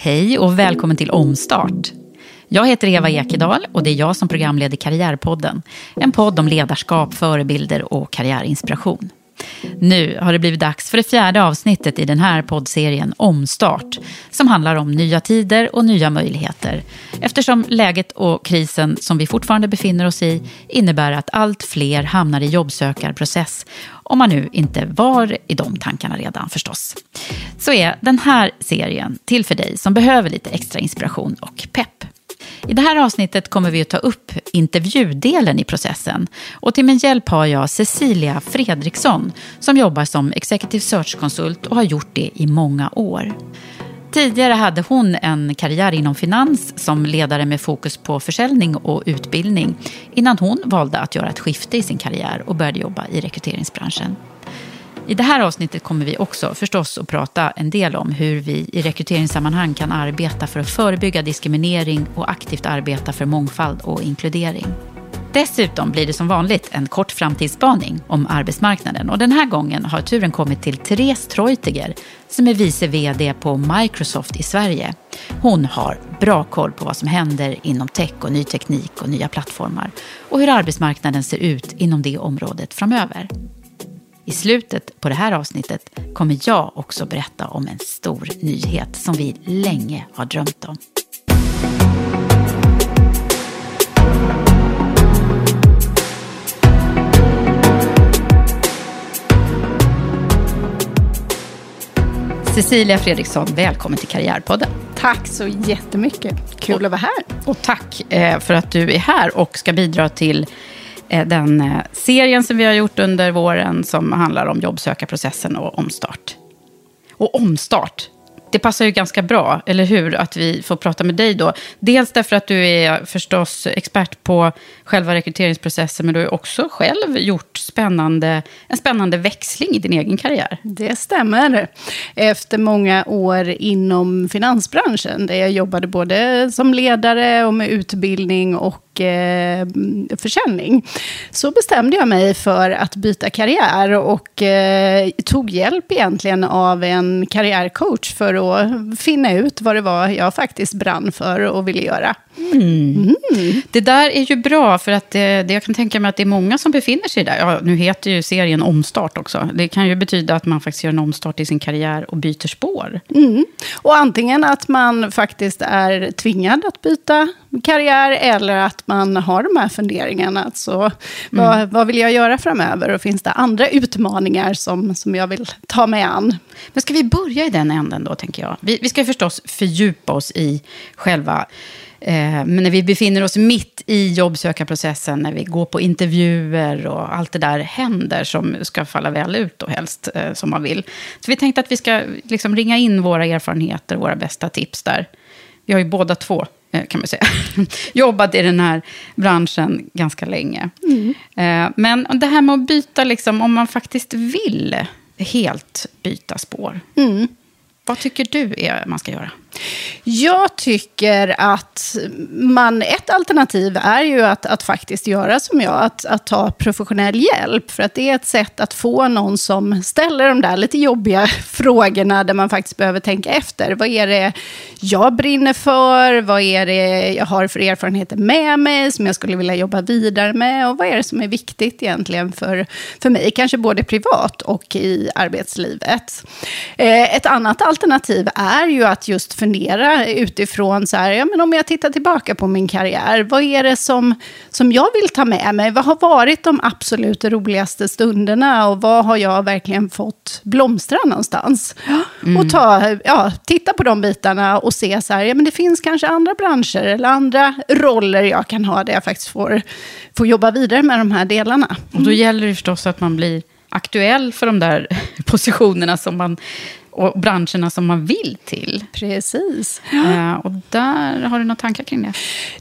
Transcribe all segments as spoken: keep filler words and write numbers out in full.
Hej och välkommen till Omstart. Jag heter Eva Ekedal och det är jag som programleder Karriärpodden. En podd om ledarskap, förebilder och karriärinspiration. Nu har det blivit dags för det fjärde avsnittet i den här poddserien Omstart, som handlar om nya tider och nya möjligheter, eftersom läget och krisen som vi fortfarande befinner oss i innebär att allt fler hamnar i jobbsökarprocess, om man nu inte var i de tankarna redan förstås. Så är den här serien till för dig som behöver lite extra inspiration och pepp. I det här avsnittet kommer vi att ta upp intervjudelen i processen, och till min hjälp har jag Cecilia Fredriksson som jobbar som Executive Search-konsult och har gjort det i många år. Tidigare hade hon en karriär inom finans som ledare med fokus på försäljning och utbildning innan hon valde att göra ett skifte i sin karriär och började jobba i rekryteringsbranschen. I det här avsnittet kommer vi också förstås att prata en del om hur vi i rekryteringssammanhang kan arbeta för att förebygga diskriminering och aktivt arbeta för mångfald och inkludering. Dessutom blir det som vanligt en kort framtidsspaning om arbetsmarknaden, och den här gången har turen kommit till Therese Treutiger som är vice vd på Microsoft i Sverige. Hon har bra koll på vad som händer inom tech och ny teknik och nya plattformar och hur arbetsmarknaden ser ut inom det området framöver. I slutet på det här avsnittet kommer jag också berätta om en stor nyhet som vi länge har drömt om. Cecilia Fredriksson, välkommen till Karriärpodden. Tack så jättemycket. Kul att vara här. Och tack för att du är här och ska bidra till den serien som vi har gjort under våren som handlar om jobbsökarprocessen och omstart. Och omstart, det passar ju ganska bra, eller hur, att vi får prata med dig då. Dels därför att du är förstås expert på själva rekryteringsprocessen, men du har också själv gjort spännande, en spännande växling i din egen karriär. Det stämmer. Efter många år inom finansbranschen där jag jobbade både som ledare och med utbildning och försäljning, så bestämde jag mig för att byta karriär och eh, tog hjälp egentligen av en karriärcoach för att finna ut vad det var jag faktiskt brann för och ville göra. Mm. Mm. Det där är ju bra, för att det, det jag kan tänka mig att det är många som befinner sig där. Ja, nu heter ju serien Omstart också. Det kan ju betyda att man faktiskt gör en omstart i sin karriär och byter spår. Mm. Och antingen att man faktiskt är tvingad att byta karriär, eller att man har de här funderingarna. Alltså, mm. vad, vad vill jag göra framöver? Och finns det andra utmaningar som, som jag vill ta mig an? Men ska vi börja i den änden då, tänker jag. Vi, vi ska förstås fördjupa oss i själva... Men när vi befinner oss mitt i jobbsökarprocessen, när vi går på intervjuer och allt det där händer som ska falla väl ut och helst som man vill. Så vi tänkte att vi ska liksom ringa in våra erfarenheter, våra bästa tips där. Vi har ju båda två kan man säga, jobbat i den här branschen ganska länge. Mm. Men det här med att byta, liksom, om man faktiskt vill helt byta spår. Mm. Vad tycker du är man ska göra? Jag tycker att man, ett alternativ är ju att, att faktiskt göra som jag, att, att ta professionell hjälp. För att det är ett sätt att få någon som ställer de där lite jobbiga frågorna där man faktiskt behöver tänka efter. Vad är det jag brinner för? Vad är det jag har för erfarenheter med mig som jag skulle vilja jobba vidare med? Och vad är det som är viktigt egentligen för, för mig? Kanske både privat och i arbetslivet. Eh, ett annat alternativ är ju att just för utifrån så här, ja, men om jag tittar tillbaka på min karriär, vad är det som, som jag vill ta med mig? Vad har varit de absolut roligaste stunderna och vad har jag verkligen fått blomstra någonstans? Mm. Och ta, ja, titta på de bitarna och se så här, ja, men det finns kanske andra branscher eller andra roller jag kan ha där jag faktiskt får, får jobba vidare med de här delarna. Mm. Och då gäller det förstås att man blir aktuell för de där positionerna som man och branscherna som man vill till. Precis. Ja. Och där har du några tankar kring det?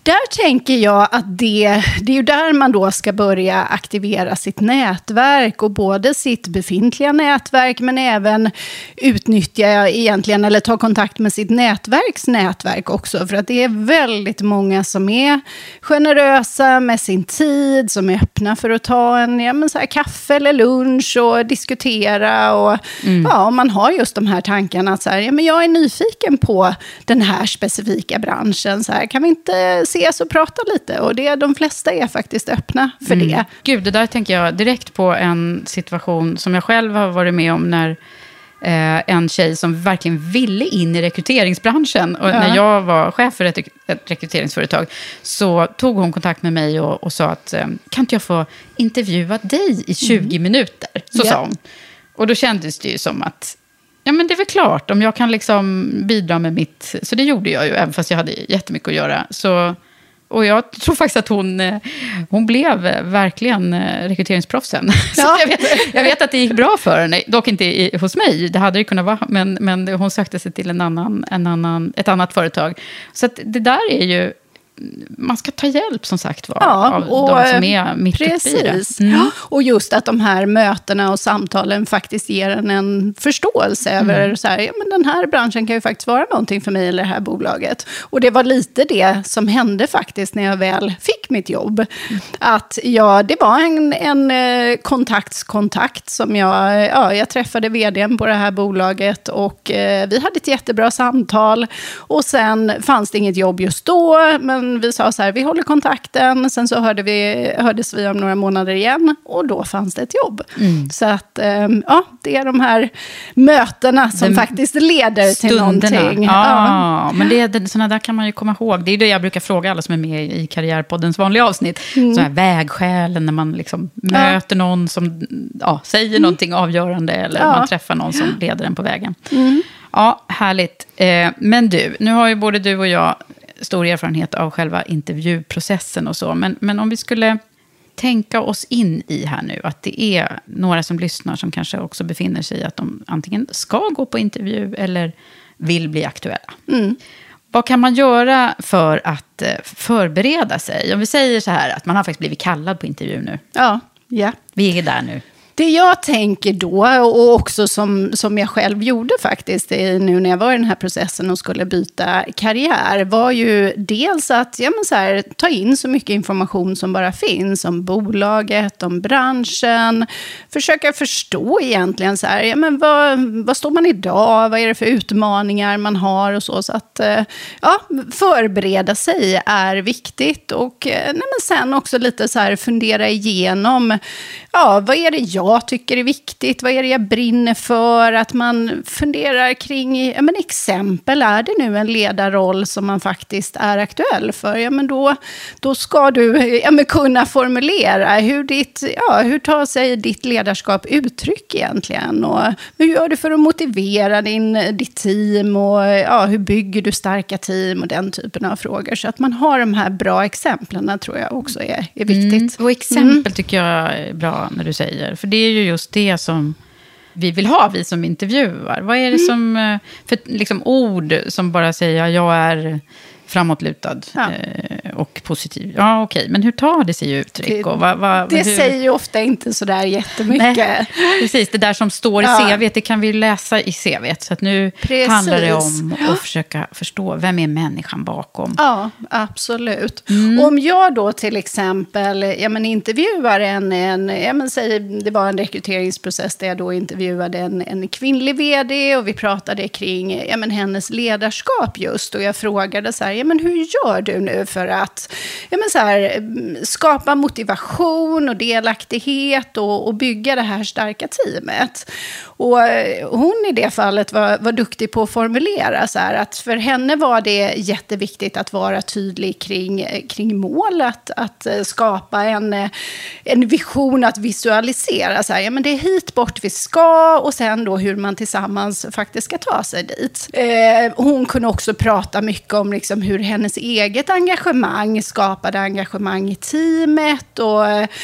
Där tänker jag att det, det är ju där man då ska börja aktivera sitt nätverk. Och både sitt befintliga nätverk men även utnyttja egentligen eller ta kontakt med sitt nätverks nätverk också. För att det är väldigt många som är generösa med sin tid. Som är öppna för att ta en, ja, men så här, kaffe eller lunch och diskutera. Och, mm. ja, man har just de här tankarna att så här, ja, men jag är nyfiken på den här specifika branschen. Så här, kan vi inte ses och prata lite? Och det, de flesta är faktiskt öppna för mm. det. Gud, det där tänker jag direkt på en situation som jag själv har varit med om när eh, en tjej som verkligen ville in i rekryteringsbranschen. Och ja. När jag var chef för ett, ett rekryteringsföretag så tog hon kontakt med mig och, och sa att kan inte jag få intervjua dig i tjugo mm. minuter? Så yeah. sa hon. Och då kändes det ju som att ja, men det är väl klart, om jag kan liksom bidra med mitt... Så det gjorde jag ju, även fast jag hade jättemycket att göra. Så, och jag tror faktiskt att hon, hon blev verkligen rekryteringsproffsen. Ja. Så jag, vet, jag vet att det gick bra för henne, dock inte i, hos mig. Det hade det kunnat vara, men, men hon sökte sig till en annan, en annan, ett annat företag. Så att det där är ju... Man ska ta hjälp som sagt var, ja, av och, de som är mitt precis. Uppe i det. Mm. Och just att de här mötena och samtalen faktiskt ger en, en förståelse mm. över så här, ja, men den här branschen kan ju faktiskt vara någonting för mig eller det här bolaget. Och det var lite det som hände faktiskt när jag väl fick mitt jobb. Mm. Att ja, det var en, en kontaktskontakt som jag, ja, jag träffade vdn på det här bolaget och eh, vi hade ett jättebra samtal och sen fanns det inget jobb just då, men vi sa så här, vi håller kontakten. Sen så hörde vi, hördes vi om några månader igen. Och då fanns det ett jobb. Mm. Så att, ja, det är de här mötena som de faktiskt leder stunderna. Till någonting. Ja, ja. Men det, det, sådana där kan man ju komma ihåg. Det är det jag brukar fråga alla som är med i Karriärpoddens vanliga avsnitt. Mm. Sådana här vägskälen när man liksom möter ja. Någon som ja, säger mm. någonting avgörande. Eller ja. Man träffar någon som leder en på vägen. Mm. Ja, härligt. Men du, nu har ju både du och jag stor erfarenhet av själva intervjuprocessen och så. Men, men om vi skulle tänka oss in i här nu att det är några som lyssnar som kanske också befinner sig i att de antingen ska gå på intervju eller vill bli aktuella. Mm. Vad kan man göra för att förbereda sig? Om vi säger så här att man har faktiskt blivit kallad på intervju nu. Ja, ja. Vi är där nu. Det jag tänker då, och också som, som jag själv gjorde faktiskt nu när jag var i den här processen och skulle byta karriär, var ju dels att ja, men så här, ta in så mycket information som bara finns om bolaget, om branschen. Försöka förstå egentligen så här, ja, men vad, vad står man idag? Vad är det för utmaningar man har? Och så, så att ja, förbereda sig är viktigt. Och nej, men sen också lite så här, fundera igenom, ja, vad är det jag Jag tycker det är viktigt, vad är det jag brinner för, att man funderar kring, ja men exempel, är det nu en ledarroll som man faktiskt är aktuell för, ja men då, då ska du ja men kunna formulera hur, ditt, ja, hur tar sig ditt ledarskap uttryck egentligen och hur gör du för att motivera din, ditt team och ja, hur bygger du starka team och den typen av frågor, så att man har de här bra exemplen tror jag också är, är viktigt. Mm. Och exempel mm. tycker jag är bra när du säger, för det är ju just det som vi vill ha, vi som intervjuar. Vad är det mm. som för liksom ord som bara säger jag är framåtlutad ja. eh, och positiv. Ja, okej. Okay. Men hur tar det sig uttryck? Och va, va, det hur? säger ju ofta inte sådär jättemycket. Nej, precis, det där som står i ja. C V, det kan vi läsa i C V. Så att nu precis. handlar det om att ja. försöka förstå, vem är människan bakom? Ja, absolut. Mm. Om jag då till exempel ja, men intervjuar en, en ja, men säg, det var en rekryteringsprocess där jag då intervjuade en, en kvinnlig vd och vi pratade kring ja, men hennes ledarskap just. Och jag frågade så här, ja, men hur gör du nu för att ja, men så här, skapa motivation och delaktighet och, och bygga det här starka teamet? Och hon i det fallet var, var duktig på att formulera så här, att för henne var det jätteviktigt att vara tydlig kring, kring målet, att skapa en, en vision, att visualisera så här, ja, men det är hit bort vi ska och sen då hur man tillsammans faktiskt ska ta sig dit. Eh, hon kunde också prata mycket om liksom hur hennes eget engagemang skapade engagemang i teamet. Och,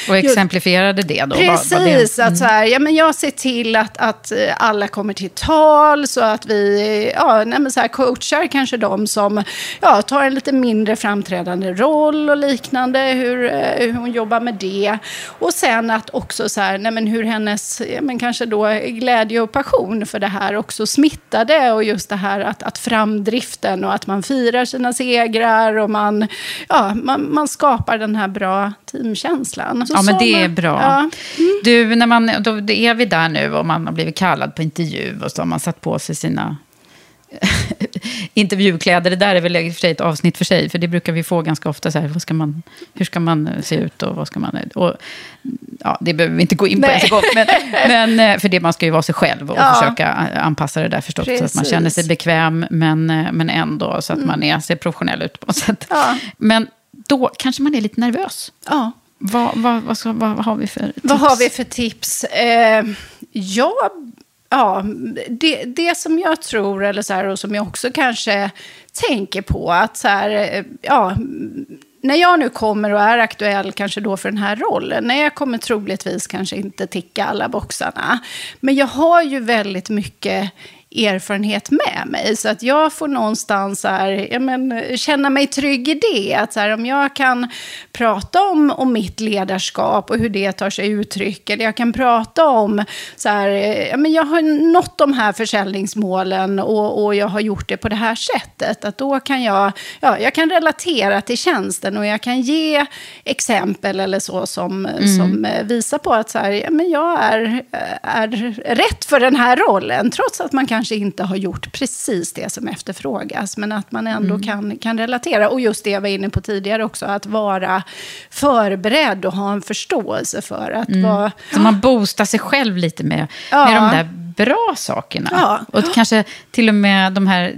och exemplifierade det då? Precis, var, var det? Mm. Att så här, ja, men jag ser till att, att alla kommer till tal så att vi ja, nej, men så här, coachar kanske de som ja, tar en lite mindre framträdande roll och liknande, hur, hur hon jobbar med det. Och sen att också så här, nej, men hur hennes ja, men kanske då glädje och passion för det här också smittade och just det här att, att framdriften och att man firar sina segrar och man, ja, man, man skapar den här bra teamkänslan. Så ja, men det är bra. Ja. Mm. Du, när man, då är vi där nu och man har blivit kallad på intervju och så har man satt på sig sina intervjukläder. Det där är väl i och för sig ett avsnitt för sig, för det brukar vi få ganska ofta så här, vad ska man, hur ska man se ut och vad ska man, och ja, det behöver vi inte gå in på ens en gång, men, men för det, man ska ju vara sig själv och ja. försöka anpassa det där förstås. Precis. Så att man känner sig bekväm men, men ändå så att mm. man är, ser professionell ut på något sätt. Ja. Men då kanske man är lite nervös. Ja. Vad, vad, vad, ska, vad, vad har vi för tips? Vad har vi för tips? Eh, jag Ja, det, det som jag tror, eller så här, och som jag också kanske tänker på, att så här, ja, när jag nu kommer och är aktuell kanske då för den här rollen, när jag kommer troligtvis kanske inte ticka alla boxarna, men jag har ju väldigt mycket erfarenhet med mig, så att jag får någonstans här, ja, men, känna mig trygg i det, att så här, om jag kan prata om, om mitt ledarskap och hur det tar sig uttryck, eller jag kan prata om så här, ja, men jag har nått de här försäljningsmålen och, och jag har gjort det på det här sättet, att då kan jag, ja, jag kan relatera till tjänsten och jag kan ge exempel eller så som, mm. som visar på att så här, ja, men jag är, är rätt för den här rollen, trots att man kan kanske inte har gjort precis det som efterfrågas, men att man ändå mm. kan, kan relatera. Och just det jag var inne på tidigare också, att vara förberedd och ha en förståelse för att mm. vara... Så man boostar sig själv lite med, ja. med de där bra sakerna. Ja. Och kanske till och med de här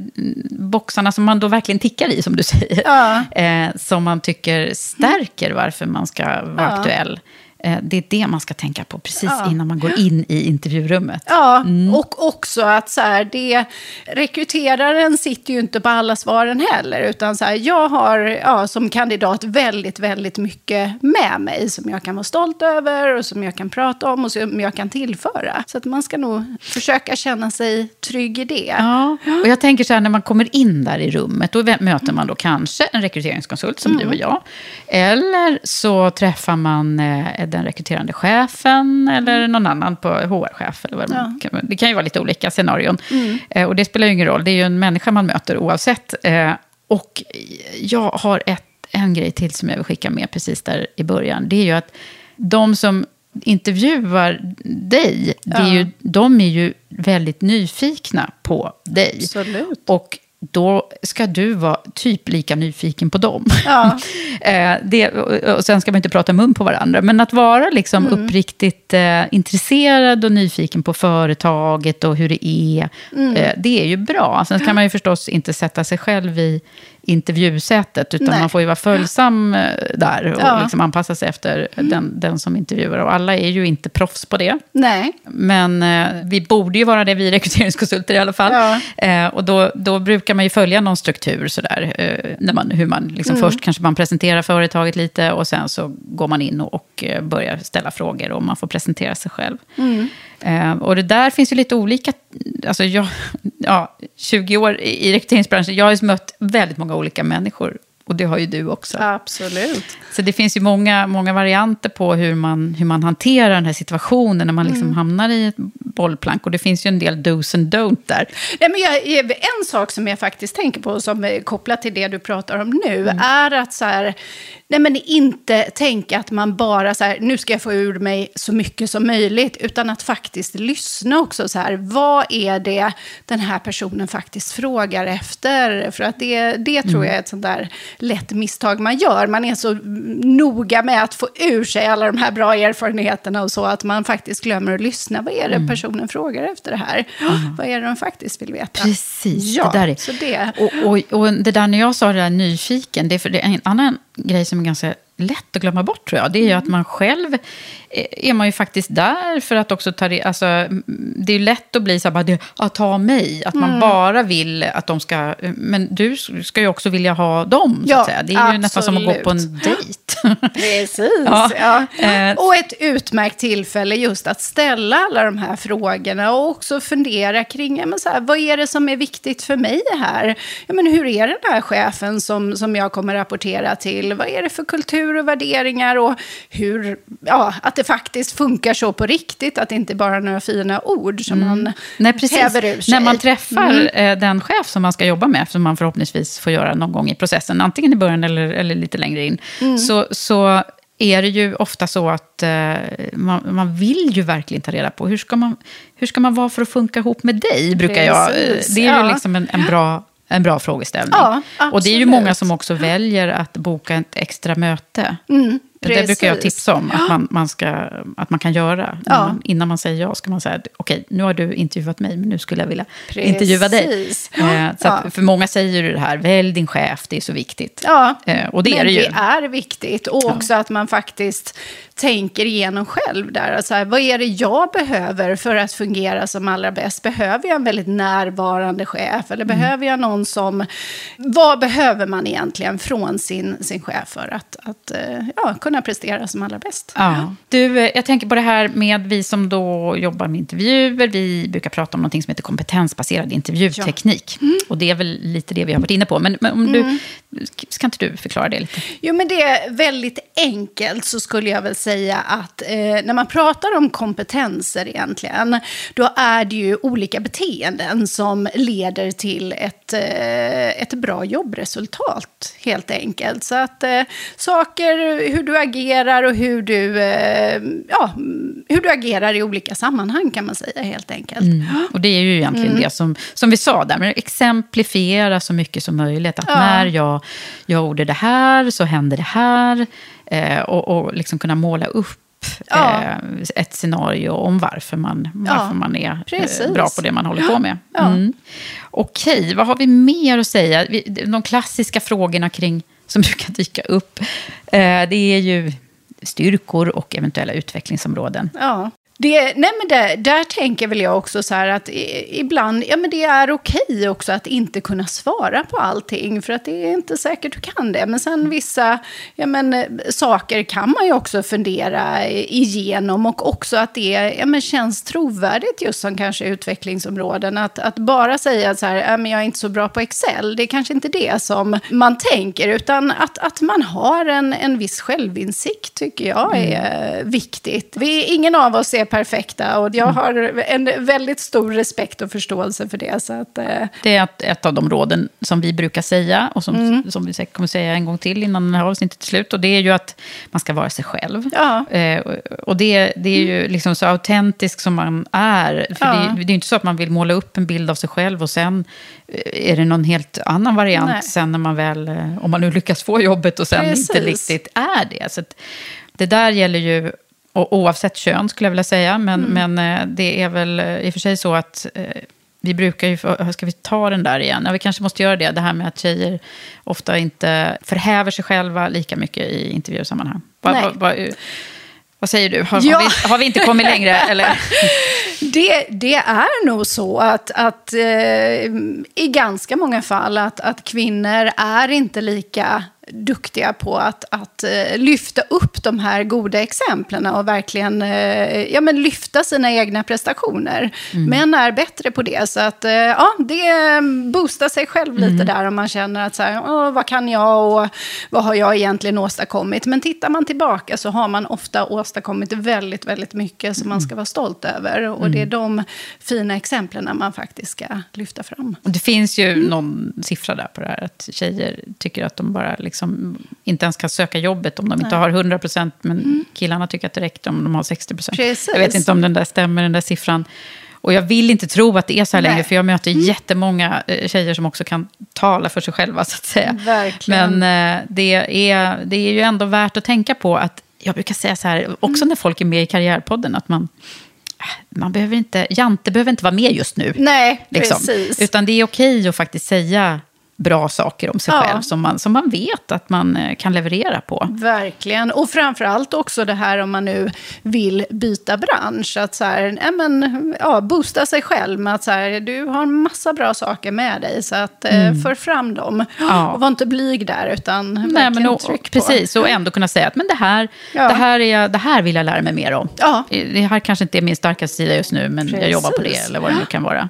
boxarna som man då verkligen tickar i, som du säger. Ja. Eh, som man tycker stärker varför man ska vara ja. aktuell. Det är det man ska tänka på precis ja. innan man går in i intervjurummet. Ja, mm. och också att så här, det, rekryteraren sitter ju inte på alla svaren heller. Utan så här, jag har ja, som kandidat väldigt, väldigt mycket med mig som jag kan vara stolt över och som jag kan prata om och som jag kan tillföra. Så att man ska nog försöka känna sig trygg i det. Ja, och jag tänker så här, när man kommer in där i rummet, då möter man då kanske en rekryteringskonsult som mm. du och jag. Eller så träffar man eh, den rekryterande chefen eller någon annan på H R-chef. Eller vad man, ja. Det kan ju vara lite olika scenarion. Mm. Eh, och det spelar ju ingen roll. Det är ju en människa man möter oavsett. Eh, och jag har ett, en grej till som jag vill skicka med precis där i början. Det är ju att de som intervjuar dig, ja. det är ju, de är ju väldigt nyfikna på dig. Absolut. Och då ska du vara typ lika nyfiken på dem. Ja. det, och sen ska man inte prata mun på varandra. Men att vara liksom mm. uppriktigt eh, intresserad och nyfiken på företaget och hur det är. Mm. Eh, det är ju bra. Sen kan man ju förstås inte sätta sig själv i intervjusättet, utan Nej. man får ju vara följsam där och ja. liksom anpassa sig efter mm. den, den som intervjuar, och alla är ju inte proffs på det. Nej. Men eh, vi borde ju vara det, vi rekryteringskonsulter i alla fall. Ja. Eh, och då, då brukar man ju följa någon struktur sådär, eh, när man, hur man liksom mm. först kanske man presenterar företaget lite och sen så går man in och, och börjar ställa frågor och man får presentera sig själv. Mm. Eh, och det där finns ju lite olika, alltså jag, ja, tjugo år i rekryteringsbranschen, jag har ju mött väldigt många olika människor. Och det har ju du också. Absolut. Så det finns ju många, många varianter på hur man, hur man hanterar den här situationen när man liksom mm. hamnar i ett bollplank. Och det finns ju en del do's and don't där. Nej, men jag, en sak som jag faktiskt tänker på som kopplat till det du pratar om nu mm. är att så här, nej, men inte tänka att man bara så här, nu ska jag få ur mig så mycket som möjligt. Utan att faktiskt lyssna också så här, vad är det den här personen faktiskt frågar efter? För att det, det tror mm. jag är ett sånt där lätt misstag man gör. Man är så noga med att få ur sig alla de här bra erfarenheterna och så att man faktiskt glömmer att lyssna. Vad är det mm. personen frågar efter det här? Mm. Vad är det de faktiskt vill veta? Precis, ja, det där är. Så det. Och, och, och det där när jag sa det där nyfiken, det är, för det är en annan grej som är ganska lätt att glömma bort, tror jag. Det är ju mm. att man själv är man ju faktiskt där för att också ta det, alltså det är ju lätt att bli så här, bara det, att ta mig, att mm. man bara vill att de ska, men du ska ju också vilja ha dem, så ja, att säga. Det är ju absolut. Nästan som att gå på en dejt. Precis, ja. Ja. Och ett utmärkt tillfälle just att ställa alla de här frågorna och också fundera kring, ja, men så här, vad är det som är viktigt för mig här? Ja, men hur är den här chefen som, som jag kommer rapportera till? Vad är det för kultur och värderingar och hur, ja, att det faktiskt funkar så på riktigt, att det inte bara är några fina ord som mm. man Nej, precis. Häver ur sig. När man träffar mm. den chef som man ska jobba med, som man förhoppningsvis får göra någon gång i processen, antingen i början eller, eller lite längre in, mm. så, så är det ju ofta så att eh, man, man vill ju verkligen ta reda på hur ska man, hur ska man vara för att funka ihop med dig, brukar jag. Precis. Det är ju ja. liksom en, en bra... En bra frågeställning. Ja, och det är ju många som också väljer att boka ett extra möte. Mm, det brukar jag tipsa om att man, man, ska, att man kan göra. Ja. Man, innan man säger ja ska man säga, okej, okay, nu har du intervjuat mig, men nu skulle jag vilja precis. intervjua dig. Eh, så att, ja. För många säger ju det här, välj din chef, det är så viktigt. Ja, eh, och det men är det ju. Det är viktigt. Och också ja. att man faktiskt tänker igenom själv där. Alltså här, vad är det jag behöver för att fungera som allra bäst? Behöver jag en väldigt närvarande chef? Eller mm. behöver jag någon som... Vad behöver man egentligen från sin, sin chef för att, att ja, kunna prestera som allra bäst? Ja. Du, jag tänker på det här med vi som då jobbar med intervjuer. Vi brukar prata om någonting som heter kompetensbaserad intervjuteknik. Ja. Mm. Och det är väl lite det vi har varit inne på. Men, men om mm. du, ska inte du förklara det lite? Jo, men det är väldigt enkelt, så skulle jag väl säga att eh, när man pratar om kompetenser egentligen, då är det ju olika beteenden som leder till ett, eh, ett bra jobbresultat, helt enkelt. Så att eh, saker, hur du agerar och hur du eh, ja, hur du agerar i olika sammanhang, kan man säga, helt enkelt. Mm. Och det är ju egentligen mm. det som, som vi sa där, men exemplifiera så mycket som möjligt, att ja. när jag, jag gjorde det här så händer det här. Eh, och, och liksom kunna måla upp ja. eh, ett scenario om varför man, varför ja, man är eh, bra på det man håller på med. Ja. Mm. Okej, vad har vi mer att säga? Vi, de klassiska frågorna kring, som brukar dyka upp, eh, det är ju styrkor och eventuella utvecklingsområden. Ja. Det, nej men det, där tänker väl jag också så här att i, ibland, ja men det är okej också att inte kunna svara på allting, för att det är inte säkert du kan det. Men sen vissa, ja men saker kan man ju också fundera igenom, och också att det, ja men känns trovärdigt just som kanske utvecklingsområden. Att, att bara säga så här, ja men jag är inte så bra på Excel, det är kanske inte det som man tänker, utan att, att man har en, en viss självinsikt, tycker jag är mm. viktigt. Vi, ingen av oss är perfekta, och jag har en väldigt stor respekt och förståelse för det. Så att, eh. Det är ett, ett av de råden som vi brukar säga, och som, mm. som vi säkert kommer säga en gång till innan det här avsnittet är slut, och det är ju att man ska vara sig själv. Ja. Eh, och det, det är ju liksom så autentisk som man är. För ja. det, det är inte så att man vill måla upp en bild av sig själv och sen är det någon helt annan variant. Nej. Sen när man väl, om man nu lyckas få jobbet och sen precis. Inte riktigt är det. Så att det där gäller ju och oavsett kön, skulle jag vilja säga. Men, mm. men det är väl i och för sig så att eh, vi brukar ju... Ska vi ta den där igen? Ja, vi kanske måste göra det. Det här med att tjejer ofta inte förhäver sig själva lika mycket i intervjusammanhang. Ba, Nej. Ba, ba, vad säger du? Har, ja. har, vi, har vi inte kommit längre? Eller? Det, det är nog så att, att eh, i ganska många fall att, att kvinnor är inte lika... duktiga på att, att lyfta upp de här goda exemplen och verkligen ja, men lyfta sina egna prestationer. Mm. Män är bättre på det, så att ja, det boostar sig själv lite mm. där om man känner att så här, åh, vad kan jag och vad har jag egentligen åstadkommit? Men tittar man tillbaka så har man ofta åstadkommit väldigt, väldigt mycket som mm. man ska vara stolt över, och mm. det är de fina exemplen man faktiskt ska lyfta fram. Och det finns ju mm. någon siffra där på det här att tjejer tycker att de bara liksom som inte ens kan söka jobbet om de Nej. Inte har hundra procent, men mm. killarna tycker att det räcker om de har sextio procent. Precis. Jag vet inte om den där stämmer, den där siffran. Och jag vill inte tro att det är så här Nej. Längre, för jag möter mm. jättemånga tjejer som också kan tala för sig själva, så att säga. Verkligen. Men eh, det, är, det är ju ändå värt att tänka på att, jag brukar säga så här, också mm. när folk är med i Karriärpodden, att man man behöver inte, Jante behöver inte vara med just nu. Nej, liksom. Precis. Utan det är okej att faktiskt säga bra saker om sig ja. Själv som man, som man vet att man kan leverera på. Verkligen, och framförallt också det här om man nu vill byta bransch, att så här, ja, men, ja, boosta sig själv med att så här, du har massa bra saker med dig, så att mm. för fram dem ja. Och var inte blyg där, utan Nej, men och, tryck på. Precis, och ändå kunna säga att men det, här, ja. det, här är, det här vill jag lära mig mer om. Ja. Det här kanske inte är min starkaste sida just nu, men precis. Jag jobbar på det eller vad det nu kan vara.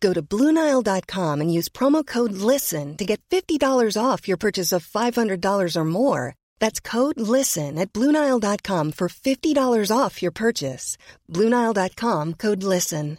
Go to Blue Nile dot com and use promo code LISTEN to get fifty dollars off your purchase of five hundred dollars or more. That's code LISTEN at Blue Nile dot com for fifty dollars off your purchase. Blue Nile dot com, code LISTEN.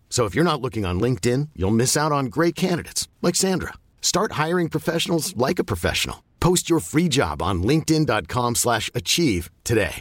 So if you're not looking on LinkedIn, you'll miss out on great candidates, like Sandra. Start hiring professionals like a professional. Post your free job on linkedin dot com slash achieve today.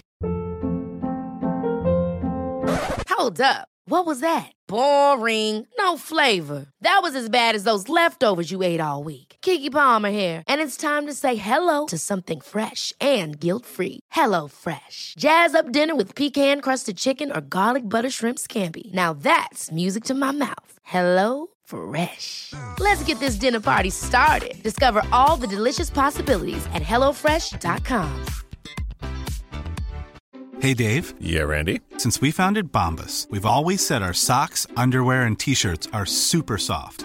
Hold up. What was that? Boring. No flavor. That was as bad as those leftovers you ate all week. Keke Palmer here. And it's time to say hello to something fresh and guilt-free. Hello Fresh. Jazz up dinner with pecan-crusted chicken or garlic butter shrimp scampi. Now that's music to my mouth. Hello Fresh. Let's get this dinner party started. Discover all the delicious possibilities at hello fresh dot com. Hey, Dave. Yeah, Randy. Since we founded Bombas, we've always said our socks, underwear, and T-shirts are super soft.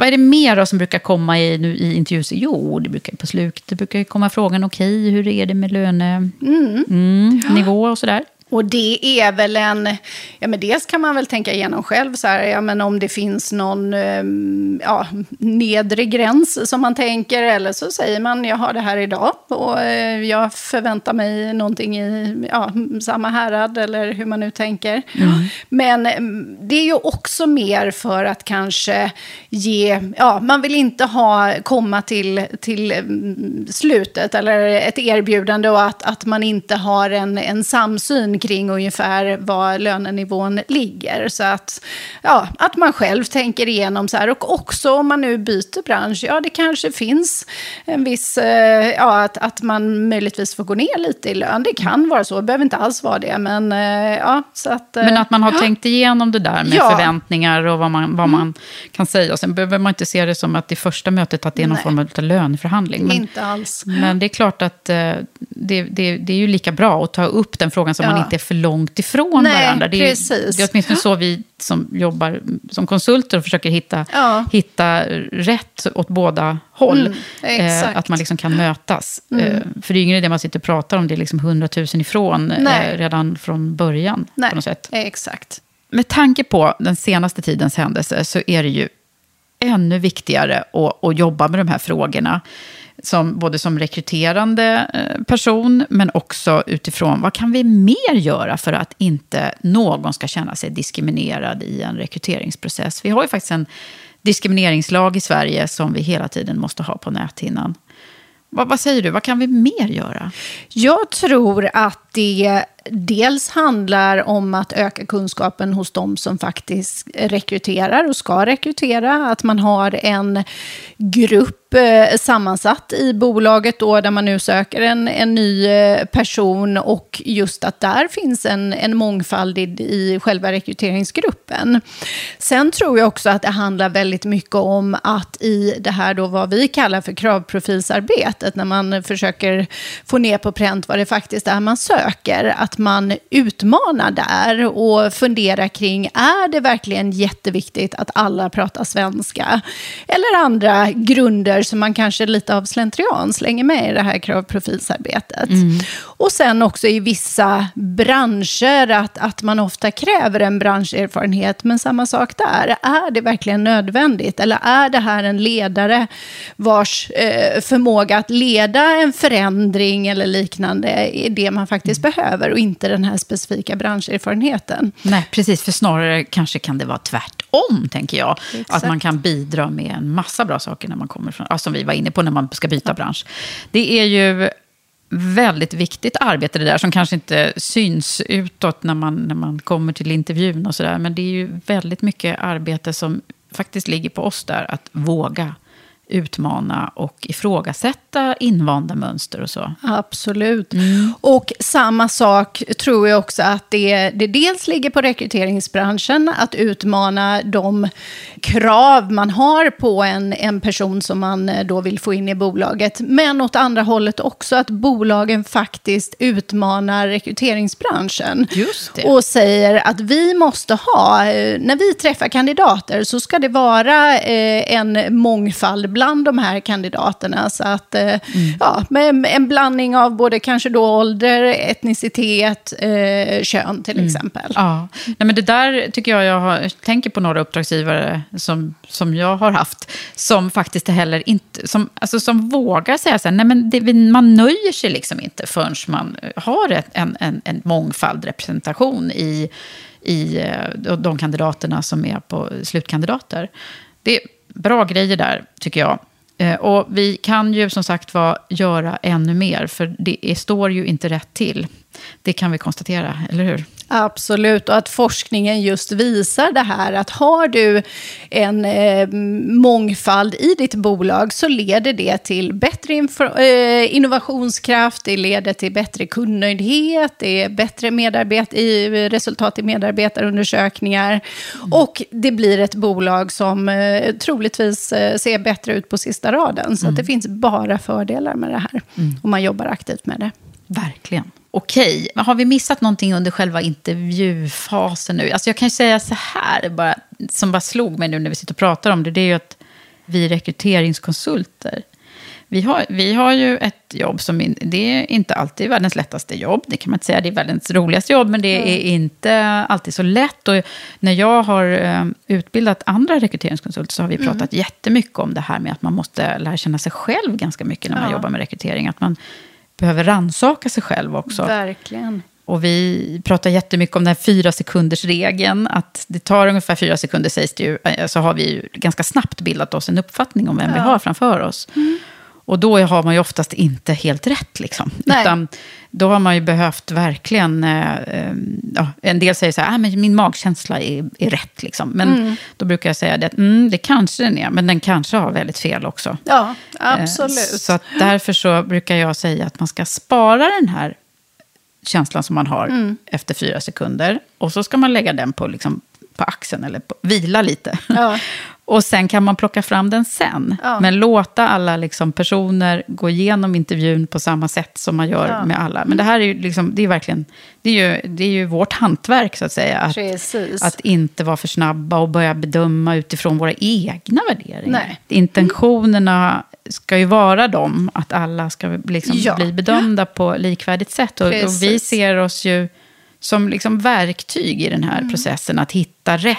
Vad är det mer då som brukar komma i, nu, i intervjuer? Jo, det brukar på slut, det brukar komma frågan, okej, okay, hur är det med löne, mm. Mm, nivå och sådär? Och det är väl en, ja men dels kan man väl tänka igenom själv så här, ja men om det finns någon ja, nedre gräns som man tänker, eller så säger man jag har det här idag och jag förväntar mig någonting i ja, samma härad eller hur man nu tänker. Mm. Men det är ju också mer för att kanske ge, ja man vill inte ha, komma till, till slutet eller ett erbjudande och att, att man inte har en, en samsyn in kring ungefär var lönenivån ligger. Så att, ja, att man själv tänker igenom så här. Och också om man nu byter bransch, ja det kanske finns en viss, ja att, att man möjligtvis får gå ner lite i lön. Det kan vara så, det behöver inte alls vara det. Men, ja, så att, men att man har ja. tänkt igenom det där med ja. förväntningar och vad man, vad man mm. kan säga. Och sen behöver man inte se det som att i första mötet att det är någon Nej. form av löneförhandling. Men, inte alls. Men det är klart att det, det, det är ju lika bra att ta upp den frågan så ja. man inte är för långt ifrån Nej, varandra. Det är, precis. det är åtminstone så vi som jobbar som konsulter och försöker hitta, ja. hitta rätt åt båda håll. Mm, eh, att man liksom kan mötas. Mm. Eh, för det är ju ingen idé man sitter och pratar om det är liksom hundratusen ifrån eh, redan från början. Nej, på något sätt. Exakt. Med tanke på den senaste tidens händelser så är det ju ännu viktigare att, att jobba med de här frågorna. Som, både som rekryterande person men också utifrån vad kan vi mer göra för att inte någon ska känna sig diskriminerad i en rekryteringsprocess. Vi har ju faktiskt en diskrimineringslag i Sverige som vi hela tiden måste ha på näthinnan. Vad, vad säger du? Vad kan vi mer göra? Jag tror att det dels handlar om att öka kunskapen hos de som faktiskt rekryterar och ska rekrytera. Att man har en grupp eh, sammansatt i bolaget då, där man nu söker en, en ny person. Och just att där finns en, en mångfald i, i själva rekryteringsgruppen. Sen tror jag också att det handlar väldigt mycket om att i det här då vad vi kallar för kravprofilsarbetet. När man försöker få ner på pränt vad det faktiskt är man söker. Att man utmanar där och funderar kring, är det verkligen jätteviktigt att alla pratar svenska? Eller andra grunder som man kanske lite av slentrian slänger med i det här kravprofilsarbetet. Mm. Och sen också i vissa branscher att, att man ofta kräver en branscherfarenhet, men samma sak där. Är det verkligen nödvändigt? Eller är det här en ledare vars eh, förmåga att leda en förändring eller liknande är det man faktiskt mm. behöver? Och inte den här specifika branscherfarenheten. Nej, precis. För snarare kanske kan det vara tvärtom, tänker jag. Exakt. Att man kan bidra med en massa bra saker när man kommer från, alltså, som vi var inne på när man ska byta ja. bransch. Det är ju väldigt viktigt arbete det där som kanske inte syns utåt när man, när man kommer till intervjun och sådär. Men det är ju väldigt mycket arbete som faktiskt ligger på oss där. Att våga utmana och ifrågasätta invanda mönster och så. Absolut. Mm. Och samma sak tror jag också att det, det dels ligger på rekryteringsbranschen att utmana de krav man har på en, en person som man då vill få in i bolaget. Men åt andra hållet också att bolagen faktiskt utmanar rekryteringsbranschen. Just det. Och säger att vi måste ha, när vi träffar kandidater så ska det vara en mångfald bland de här kandidaterna, så att mm. ja, med en blandning av både kanske då ålder, etnicitet, eh, kön till mm. exempel. Ja, nej, men det där tycker jag jag har, tänker på några uppdragsgivare som som jag har haft som faktiskt heller inte som alltså som vågar säga så här, nej men det, man nöjer sig liksom inte förrän man har ett, en en en mångfald representation i i de kandidaterna som är på slutkandidater. Det bra grejer där, tycker jag. Och vi kan ju som sagt va, göra ännu mer, för det är, står ju inte rätt till. Det kan vi konstatera, eller hur? Absolut, och att forskningen just visar det här, att har du en eh, mångfald i ditt bolag så leder det till bättre inf- eh, innovationskraft, det leder till bättre kundnöjdhet, det är bättre medarbet- i, resultat i medarbetarundersökningar mm. och det blir ett bolag som eh, troligtvis eh, ser bättre ut på sista raden, så mm. att det finns bara fördelar med det här mm. och man jobbar aktivt med det. Verkligen. Okej, har vi missat någonting under själva intervjufasen nu? Alltså jag kan ju säga så här, bara, som bara slog mig nu när vi sitter och pratar om det, det är ju att vi rekryteringskonsulter, vi har, vi har ju ett jobb som, in, det är inte alltid världens lättaste jobb, det kan man inte säga, det är världens roligaste jobb, men det är inte alltid så lätt. Och när jag har utbildat andra rekryteringskonsulter så har vi pratat mm. jättemycket om det här med att man måste lära känna sig själv ganska mycket när man ja. jobbar med rekrytering, att man behöver rannsaka sig själv också. Verkligen. Och vi pratar jättemycket om den här fyra sekunders regeln. Att det tar ungefär fyra sekunder, sägs det ju, så har vi ju ganska snabbt bildat oss en uppfattning om vem ja. vi har framför oss. Mm. Och då har man ju oftast inte helt rätt liksom. Nej. Utan då har man ju behövt verkligen, eh, ja, en del säger så här, ah, men min magkänsla är, är rätt liksom. Men mm. då brukar jag säga det, mm, det kanske den är, men den kanske har väldigt fel också. Ja, absolut. Eh, så att därför så brukar jag säga att man ska spara den här känslan som man har mm. efter fyra sekunder. Och så ska man lägga den på, liksom, på axeln eller på, vila lite. Ja. Och sen kan man plocka fram den sen. Ja. Men låta alla liksom personer gå igenom intervjun på samma sätt som man gör ja. Med alla. Men det här är ju, liksom, det är verkligen, det är ju, det är ju vårt hantverk så att säga. Att, att inte vara för snabba och börja bedöma utifrån våra egna värderingar. Nej. Intentionerna ska ju vara dem. Att alla ska liksom ja. Bli bedömda ja. På likvärdigt sätt. Och, och vi ser oss ju som liksom verktyg i den här mm. processen att hitta rätt.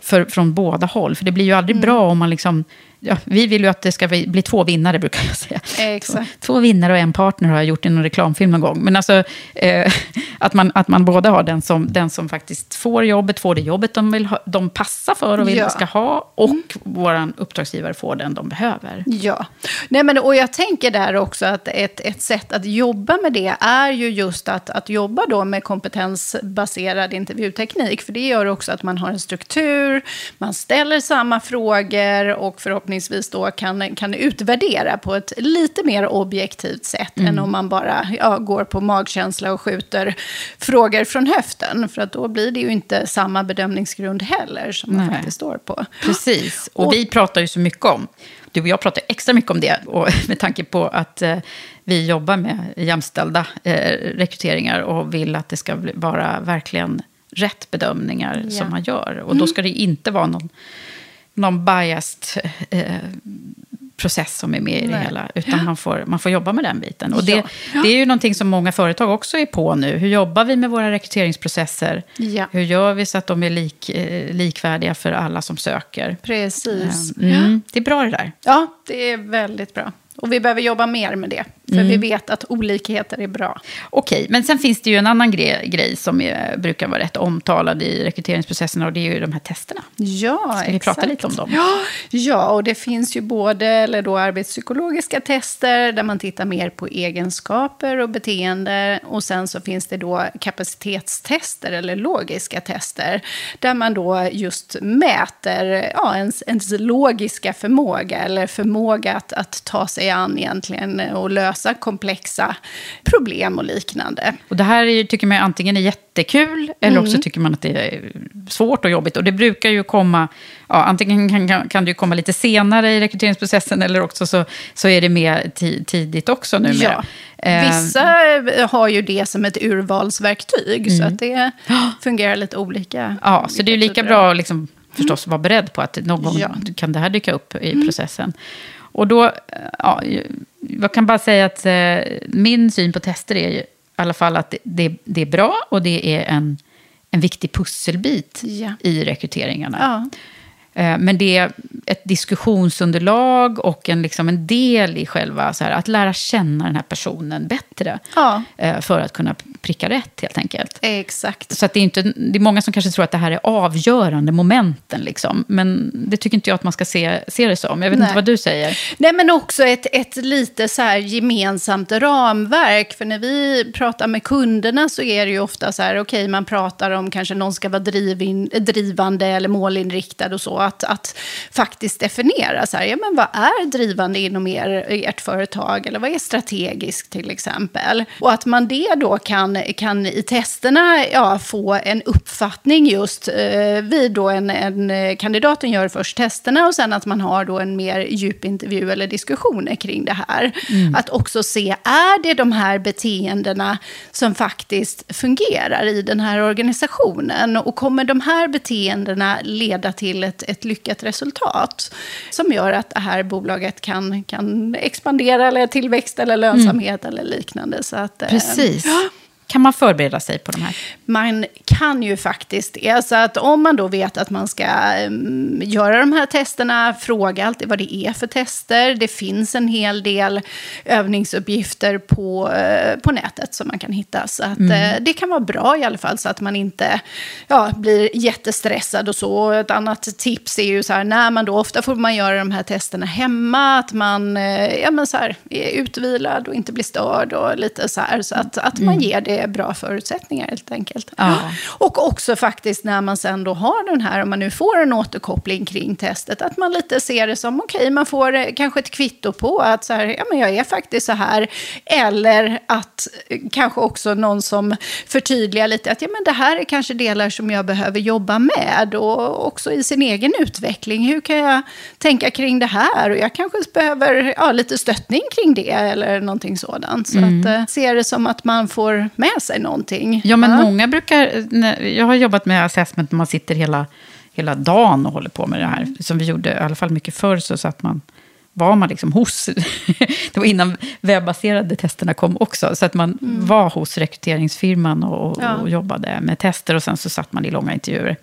För, från båda håll. För det blir ju aldrig mm. bra om man liksom... Ja, vi vill ju att det ska bli, bli två vinnare, brukar jag säga. Exakt. Två, två vinnare och en partner har jag gjort i någon reklamfilm någon gång. Men alltså, eh, att, man, att man båda har den som, den som faktiskt får jobbet, får det jobbet de, vill ha, de passar för och vill ja. Ska ha. Och mm. våran uppdragsgivare får den de behöver. Ja. Nej, men, och jag tänker där också att ett, ett sätt att jobba med det är ju just att, att jobba då med kompetensbaserad intervjuteknik. För det gör också att man har en struktur, man ställer samma frågor och förhoppningsvis då kan, kan utvärdera på ett lite mer objektivt sätt mm. än om man bara ja, går på magkänsla och skjuter frågor från höften. För att då blir det ju inte samma bedömningsgrund heller som man Nej. Faktiskt står på. Precis, och, och vi pratar ju så mycket om, du och jag pratar extra mycket om det och med tanke på att eh, vi jobbar med jämställda eh, rekryteringar och vill att det ska vara verkligen rätt bedömningar ja. Som man gör. Och mm. då ska det inte vara någon... någon biased eh, process som är med i det Nej. Hela. Utan ja. man, får, man får jobba med den biten. Och det, ja. Ja. Det är ju någonting som många företag också är på nu. Hur jobbar vi med våra rekryteringsprocesser? Ja. Hur gör vi så att de är lik, eh, likvärdiga för alla som söker? Precis. Mm. Ja. Det är bra det där. Ja, det är väldigt bra. Och vi behöver jobba mer med det. För mm. vi vet att olikheter är bra. Okej, men sen finns det ju en annan gre- grej som är, brukar vara rätt omtalad i rekryteringsprocesserna. Och det är ju de här testerna. Ja, ska vi exakt. Prata lite om dem? Ja, ja, och det finns ju både eller då, arbetspsykologiska tester där man tittar mer på egenskaper och beteende. Och sen så finns det då kapacitetstester eller logiska tester. Där man då just mäter ja, ens, ens logiska förmåga eller förmåga att, att ta sig an egentligen och lösa komplexa problem och liknande. Och det här är ju, tycker man antingen är jättekul eller mm. också tycker man att det är svårt och jobbigt. Och det brukar ju komma, ja, antingen kan, kan, kan det ju komma lite senare i rekryteringsprocessen eller också så, så är det mer t- tidigt också numera. Ja. Vissa har ju det som ett urvalsverktyg mm. så att det fungerar lite olika. Ja, olika så det är ju lika bra att liksom, förstås vara beredd på att någon gång ja. Kan det här dyka upp i mm. processen. Och då, ja, jag kan bara säga att eh, min syn på tester är ju, i alla fall att det, det, det är bra och det är en, en viktig pusselbit ja. I rekryteringarna. Ja. Eh, men det är ett diskussionsunderlag och en, liksom en del i själva så här, att lära känna den här personen bättre ja. eh, för att kunna pricka rätt helt enkelt. Exakt. Så att det, är inte, det är många som kanske tror att det här är avgörande momenten liksom. Men det tycker inte jag att man ska se, se det som. Jag vet Nej. Inte vad du säger. Nej, men också ett, ett lite så här gemensamt ramverk. För när vi pratar med kunderna så är det ju ofta så här, okej okay, man pratar om kanske någon ska vara drivin, drivande eller målinriktad och så. Att, att faktiskt definiera så här, ja men vad är drivande inom er, ert företag? Eller vad är strategiskt till exempel? Och att man det då kan kan i testerna ja, få en uppfattning just eh, vid då en, en kandidaten gör först testerna och sen att man har då en mer djup intervju eller diskussioner kring det här. Mm. Att också se, är det de här beteendena som faktiskt fungerar i den här organisationen och kommer de här beteendena leda till ett, ett lyckat resultat som gör att det här bolaget kan, kan expandera eller tillväxt eller lönsamhet mm. eller liknande. Så att, eh, Precis. kan man förbereda sig på de här? Man kan ju faktiskt det. Så att om man då vet att man ska um, göra de här testerna, fråga alltid vad det är för tester. Det finns en hel del övningsuppgifter på, uh, på nätet som man kan hitta. Så att, mm. uh, det kan vara bra i alla fall så att man inte ja, blir jättestressad och så. Ett annat tips är ju så här, när man då ofta får man göra de här testerna hemma, att man uh, ja, men så här, är utvilad och inte blir störd och lite så här. Så att, att man mm. ger det bra förutsättningar helt enkelt. Ja. Och också faktiskt när man sen då har den här, om man nu får en återkoppling kring testet, att man lite ser det som okej, okay, man får kanske ett kvitto på att så här, ja men jag är faktiskt så här, eller att kanske också någon som förtydligar lite att ja men det här är kanske delar som jag behöver jobba med, och också i sin egen utveckling, hur kan jag tänka kring det här, och jag kanske behöver ja, lite stöttning kring det eller någonting sådant. Så mm. att se det som att man får med sig någonting. Ja, men ja. många brukar... Jag har jobbat med assessment när man sitter hela, hela dagen och håller på med det här. Som vi gjorde, i alla fall mycket förr, så satt man... var man liksom hos... Det var innan webbaserade testerna kom också. Så att man mm. var hos rekryteringsfirman och, och, ja. och jobbade med tester. Och sen så satt man i långa intervjuer.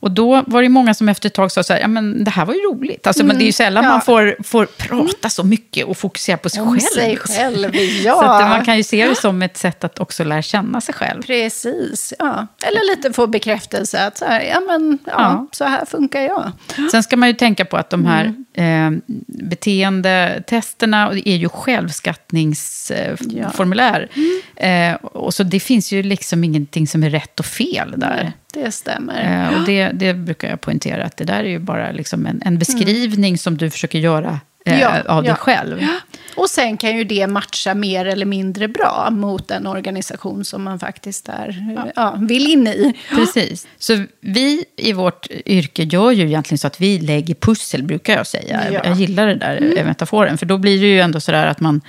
Och då var det många som efter ett tag sa så här, ja men det här var ju roligt. Alltså, mm, men det är ju sällan ja. man får, får prata så mycket och fokusera på sig Om själv. Sig själv ja. Så att man kan ju se det som ett sätt att också lära känna sig själv. Precis, ja. Eller lite få bekräftelse att så här, ja men ja, ja. så här funkar jag. Sen ska man ju tänka på att de här mm. eh, beteendetesterna är ju självskattningsformulär. Eh, ja. mm. eh, och så det finns ju liksom ingenting som är rätt och fel där. Mm. Det stämmer. Eh, och det, det brukar jag poängtera, att det där är ju bara liksom en, en beskrivning mm. som du försöker göra eh, ja, av dig ja. själv. Ja. Och sen kan ju det matcha mer eller mindre bra mot en organisation som man faktiskt är, ja. Ja, vill in i. Precis. Så vi i vårt yrke gör ju egentligen så att vi lägger pussel, brukar jag säga. Ja. Jag gillar det där mm. metaforen, för då blir det ju ändå sådär att man...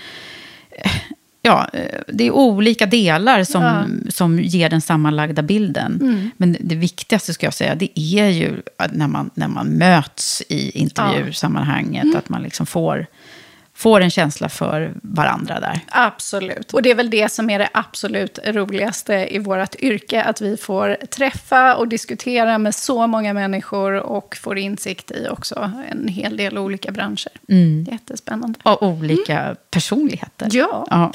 Ja, det är olika delar som, ja. som ger den sammanlagda bilden. Mm. Men det viktigaste ska jag säga, det är ju när man, när man möts i intervjusammanhanget. Ja. Mm. Att man liksom får... får en känsla för varandra där. Absolut. Och det är väl det som är det absolut roligaste i vårt yrke. Att vi får träffa och diskutera med så många människor. Och får insikt i också en hel del olika branscher. Mm. Jättespännande. Och olika mm. personligheter. Ja. ja.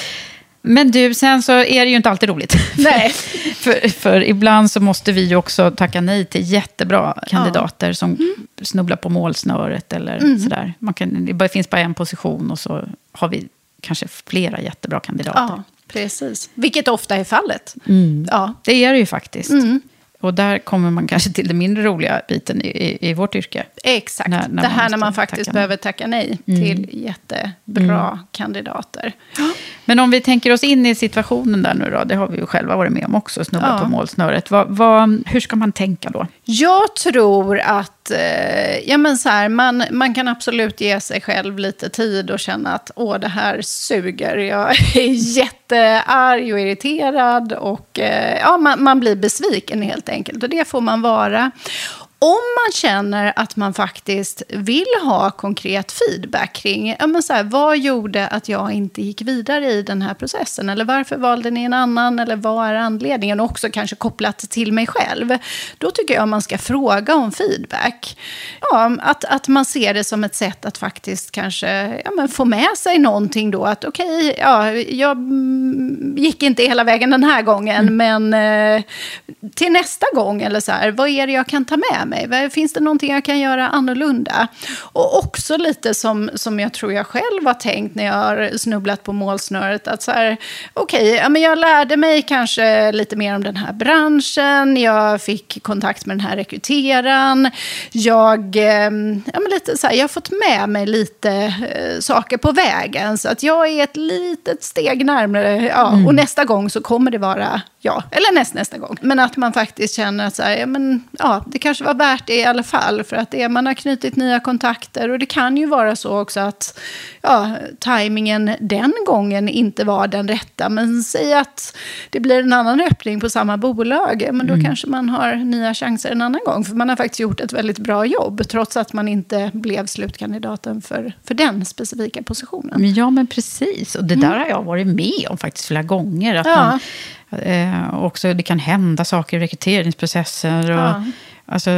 Men du, sen så är det ju inte alltid roligt. Nej. för, för ibland så måste vi ju också tacka nej till jättebra kandidater ja. som mm. snubblar på målsnöret eller mm. sådär. Man kan, det finns bara en position och så har vi kanske flera jättebra kandidater. Ja, precis. Vilket ofta är fallet. Mm. Ja. Det är det ju faktiskt. Mm. Och där kommer man kanske till den mindre roliga biten i, i vårt yrke. Exakt, när, när det här när man faktiskt tacka behöver tacka nej mm. till jättebra mm. kandidater. Ja. Men om vi tänker oss in i situationen där nu då, det har vi ju själva varit med om också, snubba ja. på målsnöret. Vad, vad, hur ska man tänka då? Jag tror att ja, men så här, man, man kan absolut ge sig själv lite tid och känna att åh, det här suger. Jag är jättearg och irriterad och ja, man, man blir besviken helt enkelt. Och det får man vara. Om man känner att man faktiskt vill ha konkret feedback kring ja, men så här, vad gjorde att jag inte gick vidare i den här processen? Eller varför valde ni en annan? Eller vad är anledningen? Och också kanske kopplat till mig själv. Då tycker jag man ska fråga om feedback. Ja, att, att man ser det som ett sätt att faktiskt kanske ja, men få med sig någonting då. Att okej, okay, ja, jag gick inte hela vägen den här gången. Mm. Men eh, till nästa gång, eller så här, vad är det jag kan ta med mig? Finns det någonting jag kan göra annorlunda? Och också lite som, som jag tror jag själv har tänkt när jag har snubblat på målsnöret, att så här, okej, okay, ja, men jag lärde mig kanske lite mer om den här branschen, jag fick kontakt med den här rekryteraren, jag, ja, men lite så här, jag har fått med mig lite eh, saker på vägen, så att jag är ett litet steg närmare, ja, mm. och nästa gång så kommer det vara ja, eller näst, nästa gång. Men att man faktiskt känner att så här, ja, men, ja, det kanske var värt det i alla fall, för att det, man har knutit nya kontakter, och det kan ju vara så också att ja, tajmingen den gången inte var den rätta, men säg att det blir en annan öppning på samma bolag, men då mm. kanske man har nya chanser en annan gång, för man har faktiskt gjort ett väldigt bra jobb trots att man inte blev slutkandidaten för, för den specifika positionen. Ja, men precis, och det där mm. har jag varit med om faktiskt flera gånger, att ja. man Eh, också det kan hända saker i rekryteringsprocesser och, ja. alltså,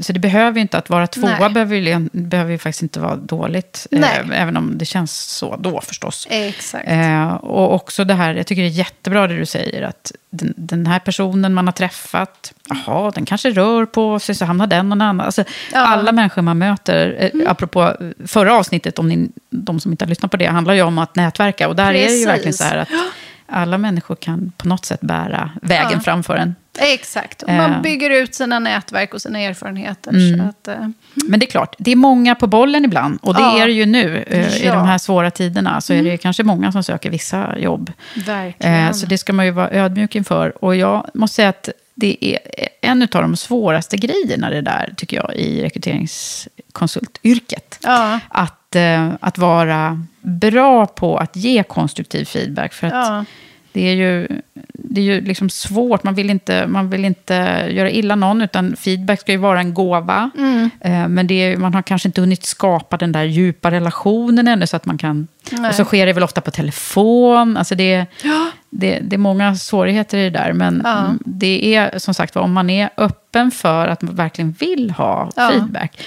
så det behöver ju inte att vara tvåa, Nej. behöver ju, behöver ju faktiskt inte vara dåligt, eh, även om det känns så då förstås. Exakt. Eh, och också det här, jag tycker det är jättebra det du säger, att den, den här personen man har träffat, jaha, den kanske rör på sig, så hamnar den och någon annan, alltså, ja. alla människor man möter, eh, mm. apropå förra avsnittet, om ni, de som inte har lyssnat på det, handlar ju om att nätverka, och där Precis. är det ju verkligen så här att alla människor kan på något sätt bära vägen ja. framför en. Exakt. Och man bygger ut sina nätverk och sina erfarenheter. Mm. Så att, mm. Men det är klart, det är många på bollen ibland. Och det ja. är det ju nu eh, i ja. de här svåra tiderna. Så mm. är det kanske många som söker vissa jobb. Verkligen. Eh, så det ska man ju vara ödmjuk inför. Och jag måste säga att det är en av de svåraste grejerna det där, tycker jag, i rekryteringskonsultyrket. Ja. Att, eh, att vara bra på att ge konstruktiv feedback, för att ja. det är ju, det är ju liksom svårt, man vill inte, man vill inte göra illa någon, utan feedback ska ju vara en gåva, mm. eh, men det är, man har kanske inte hunnit skapa den där djupa relationen ännu, så att man kan, Nej. och så sker det väl ofta på telefon, alltså det, ja. det, det är många svårigheter i det där, men ja. det är som sagt, om man är öppen för att man verkligen vill ha ja. feedback.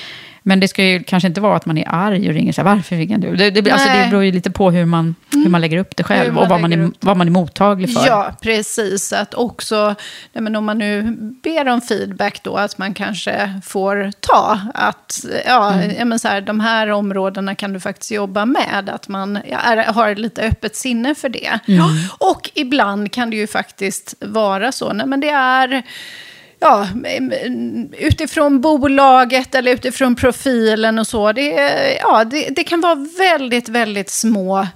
Men det ska ju kanske inte vara att man är arg och ringer så här, varför ringer du? Det, det, alltså det beror ju lite på hur man, hur man lägger upp det själv och vad man, är, vad man är mottaglig för. Ja, precis. Att också, nej men om man nu ber om feedback då, att man kanske får ta att ja, mm. men så här, de här områdena kan du faktiskt jobba med. Att man ja, är, har lite öppet sinne för det. Mm. Och ibland kan det ju faktiskt vara så, nej men det är... Ja, utifrån bolaget eller utifrån profilen och så. Det, ja, det, det kan vara väldigt, väldigt små eh,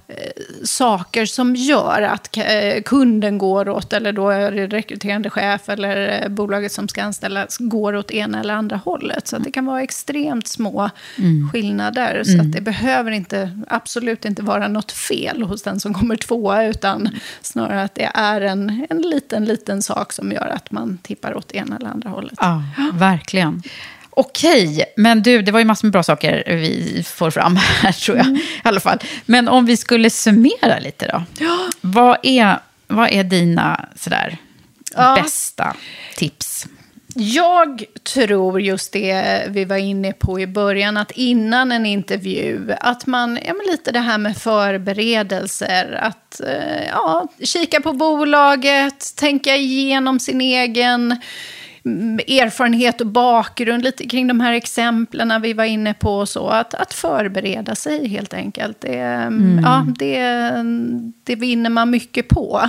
saker som gör att eh, kunden går åt, eller då är det rekryterande chef eller eh, bolaget som ska anställa går åt ena eller andra hållet. Så att det kan vara extremt små mm. skillnader. Så mm. att det behöver inte, absolut inte vara något fel hos den som kommer tvåa, utan snarare att det är en, en liten, liten sak som gör att man tippar åt ena eller andra hållet. Ja, verkligen. Okej, men du, det var ju massor med bra saker vi får fram här, tror jag. Mm. I alla fall. Men om vi skulle summera lite då. Ja. Vad är, vad är dina sådär ja. bästa tips? Jag tror just det vi var inne på i början, att innan en intervju, att man, ja men lite det här med förberedelser, att ja, kika på bolaget, tänka igenom sin egen erfarenhet och bakgrund, lite kring de här exemplen vi var inne på, så att, att förbereda sig helt enkelt. Det, mm. ja, det, det vinner man mycket på.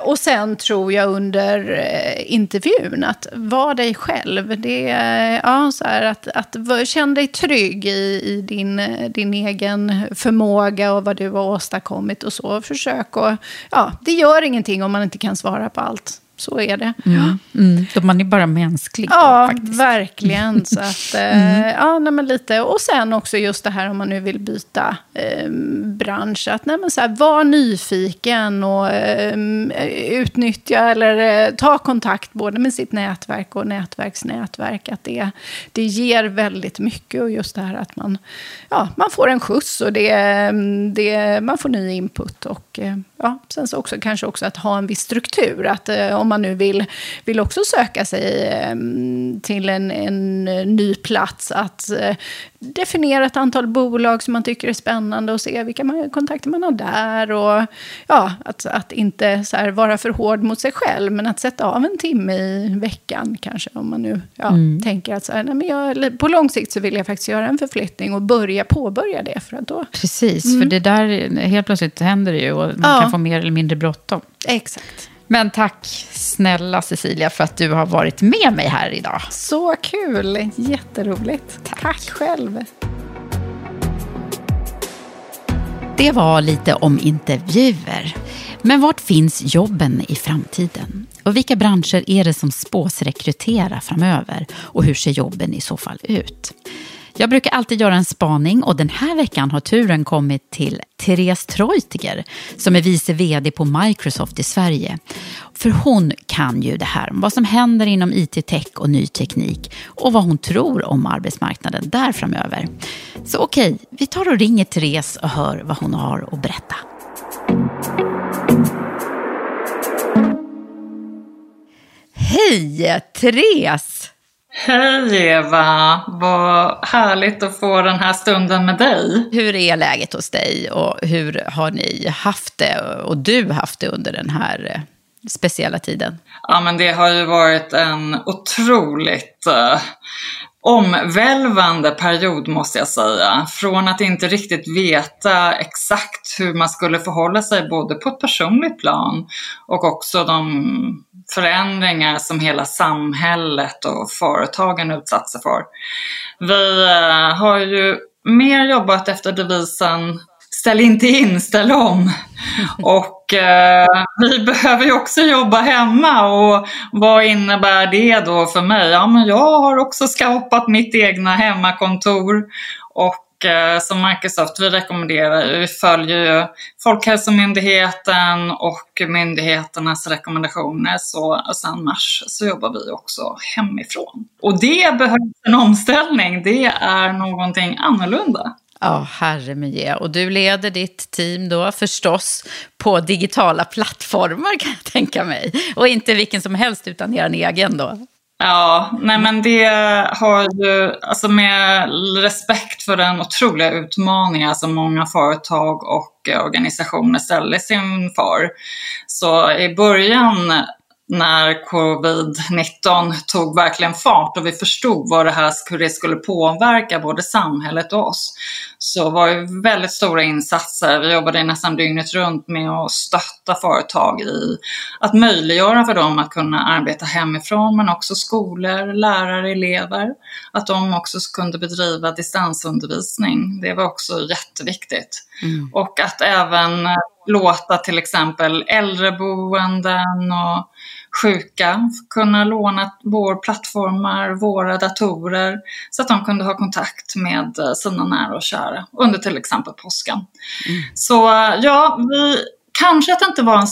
Och sen tror jag under intervjun att vara dig själv. Det, ja, så här, att, att känna dig trygg i, i din, din egen förmåga och vad du har åstadkommit och så. Försök och, ja, det gör ingenting om man inte kan svara på allt. Så är det. Mm. Mm. Då man är bara mänsklig. Ja, då, faktiskt. Verkligen. Så att, mm. ja, nej, men lite. Och sen också just det här, om man nu vill byta eh, bransch. Att nej, men så här, var nyfiken och eh, utnyttja eller eh, ta kontakt både med sitt nätverk och nätverksnätverk. Att det, det ger väldigt mycket. Och just det här att man, ja, man får en skjuts och det, det, man får ny input. Och ja, sen så också, kanske också att ha en viss struktur. Att om man nu vill, vill också söka sig till en, en ny plats, att definiera ett antal bolag som man tycker är spännande och se vilka man, kontakter man har där, och ja, att, att inte så här vara för hård mot sig själv, men att sätta av en timme i veckan kanske, om man nu ja, mm. tänker att så här, nej, men jag, på lång sikt så vill jag faktiskt göra en förflyttning och börja påbörja det, för att då... Precis, mm. för det där helt plötsligt händer det ju, och man ja. kan få mer eller mindre bråttom. Exakt. Men tack snälla Cecilia för att du har varit med mig här idag. Så kul, jätteroligt. Tack, tack själv. Det var lite om intervjuer. Men vart finns jobben i framtiden? Och vilka branscher är det som spås rekrytera framöver? Och hur ser jobben i så fall ut? Jag brukar alltid göra en spaning och den här veckan har turen kommit till Therese Treutiger som är vice vd på Microsoft i Sverige. För hon kan ju det här om vad som händer inom I T-tech och ny teknik och vad hon tror om arbetsmarknaden där framöver. Så okej, vi tar och ringer Therese och hör vad hon har att berätta. Hej Therese! Hej Eva, vad härligt att få den här stunden med dig. Hur är läget hos dig och hur har ni haft det och du haft det under den här speciella tiden? Ja, men det har ju varit en otroligt uh, omvälvande period måste jag säga. Från att inte riktigt veta exakt hur man skulle förhålla sig både på ett personligt plan och också de förändringar som hela samhället och företagen utsatt sig för. Vi har ju mer jobbat efter devisen ställ inte in, ställ om. Och eh, vi behöver ju också jobba hemma och vad innebär det då för mig? Ja, men jag har också skapat mitt egna hemmakontor och som Microsoft vi rekommenderar, vi följer ju Folkhälsomyndigheten och myndigheternas rekommendationer så sedan mars så jobbar vi också hemifrån. Och det behövs en omställning, det är någonting annorlunda. Ja, herre mig. Och du leder ditt team då förstås på digitala plattformar kan jag tänka mig. Och inte vilken som helst utan er egen då. Ja, nej men det har ju, alltså med respekt för den otroliga utmaningen som många företag och organisationer ställer sig inför. Så i början när covid nitton tog verkligen fart och vi förstod vad det här skulle, skulle påverka både samhället och oss, så var det väldigt stora insatser. Vi jobbade nästan dygnet runt med att stötta företag i att möjliggöra för dem att kunna arbeta hemifrån, men också skolor, lärare, elever, att de också kunde bedriva distansundervisning. Det var också jätteviktigt. Mm. Och att även låta till exempel äldreboenden och sjuka kunna låna vår plattformar, våra datorer så att de kunde ha kontakt med sina nära och kära under till exempel påskan. Mm. Så ja, vi, kanske att det inte var en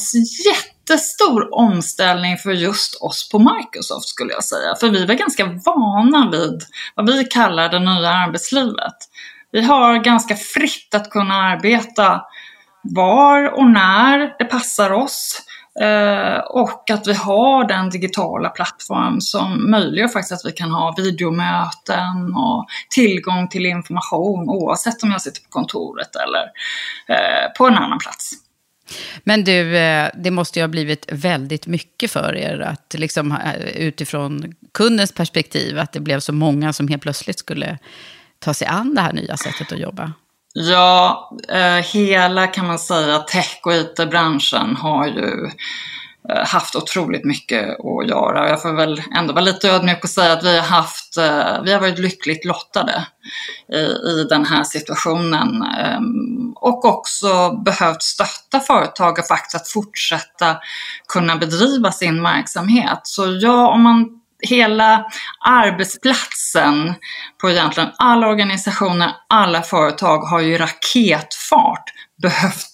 jättestor omställning för just oss på Microsoft skulle jag säga. För vi var ganska vana vid vad vi kallar det nya arbetslivet. Vi har ganska fritt att kunna arbeta var och när det passar oss och att vi har den digitala plattform som möjliggör faktiskt att vi kan ha videomöten och tillgång till information oavsett om jag sitter på kontoret eller på en annan plats. Men du, det måste ju ha blivit väldigt mycket för er att liksom, utifrån kundens perspektiv att det blev så många som helt plötsligt skulle ta sig an det här nya sättet att jobba. Ja, eh, hela kan man säga tech- och I T-branschen har ju eh, haft otroligt mycket att göra. Jag får väl ändå vara lite ödmjuk och säga att vi har, haft, eh, vi har varit lyckligt lottade i, i den här situationen. Eh, och också behövt stötta företag och faktiskt att fortsätta kunna bedriva sin verksamhet. Så ja, om man... Hela arbetsplatsen på egentligen alla organisationer, alla företag har ju raketfart behövt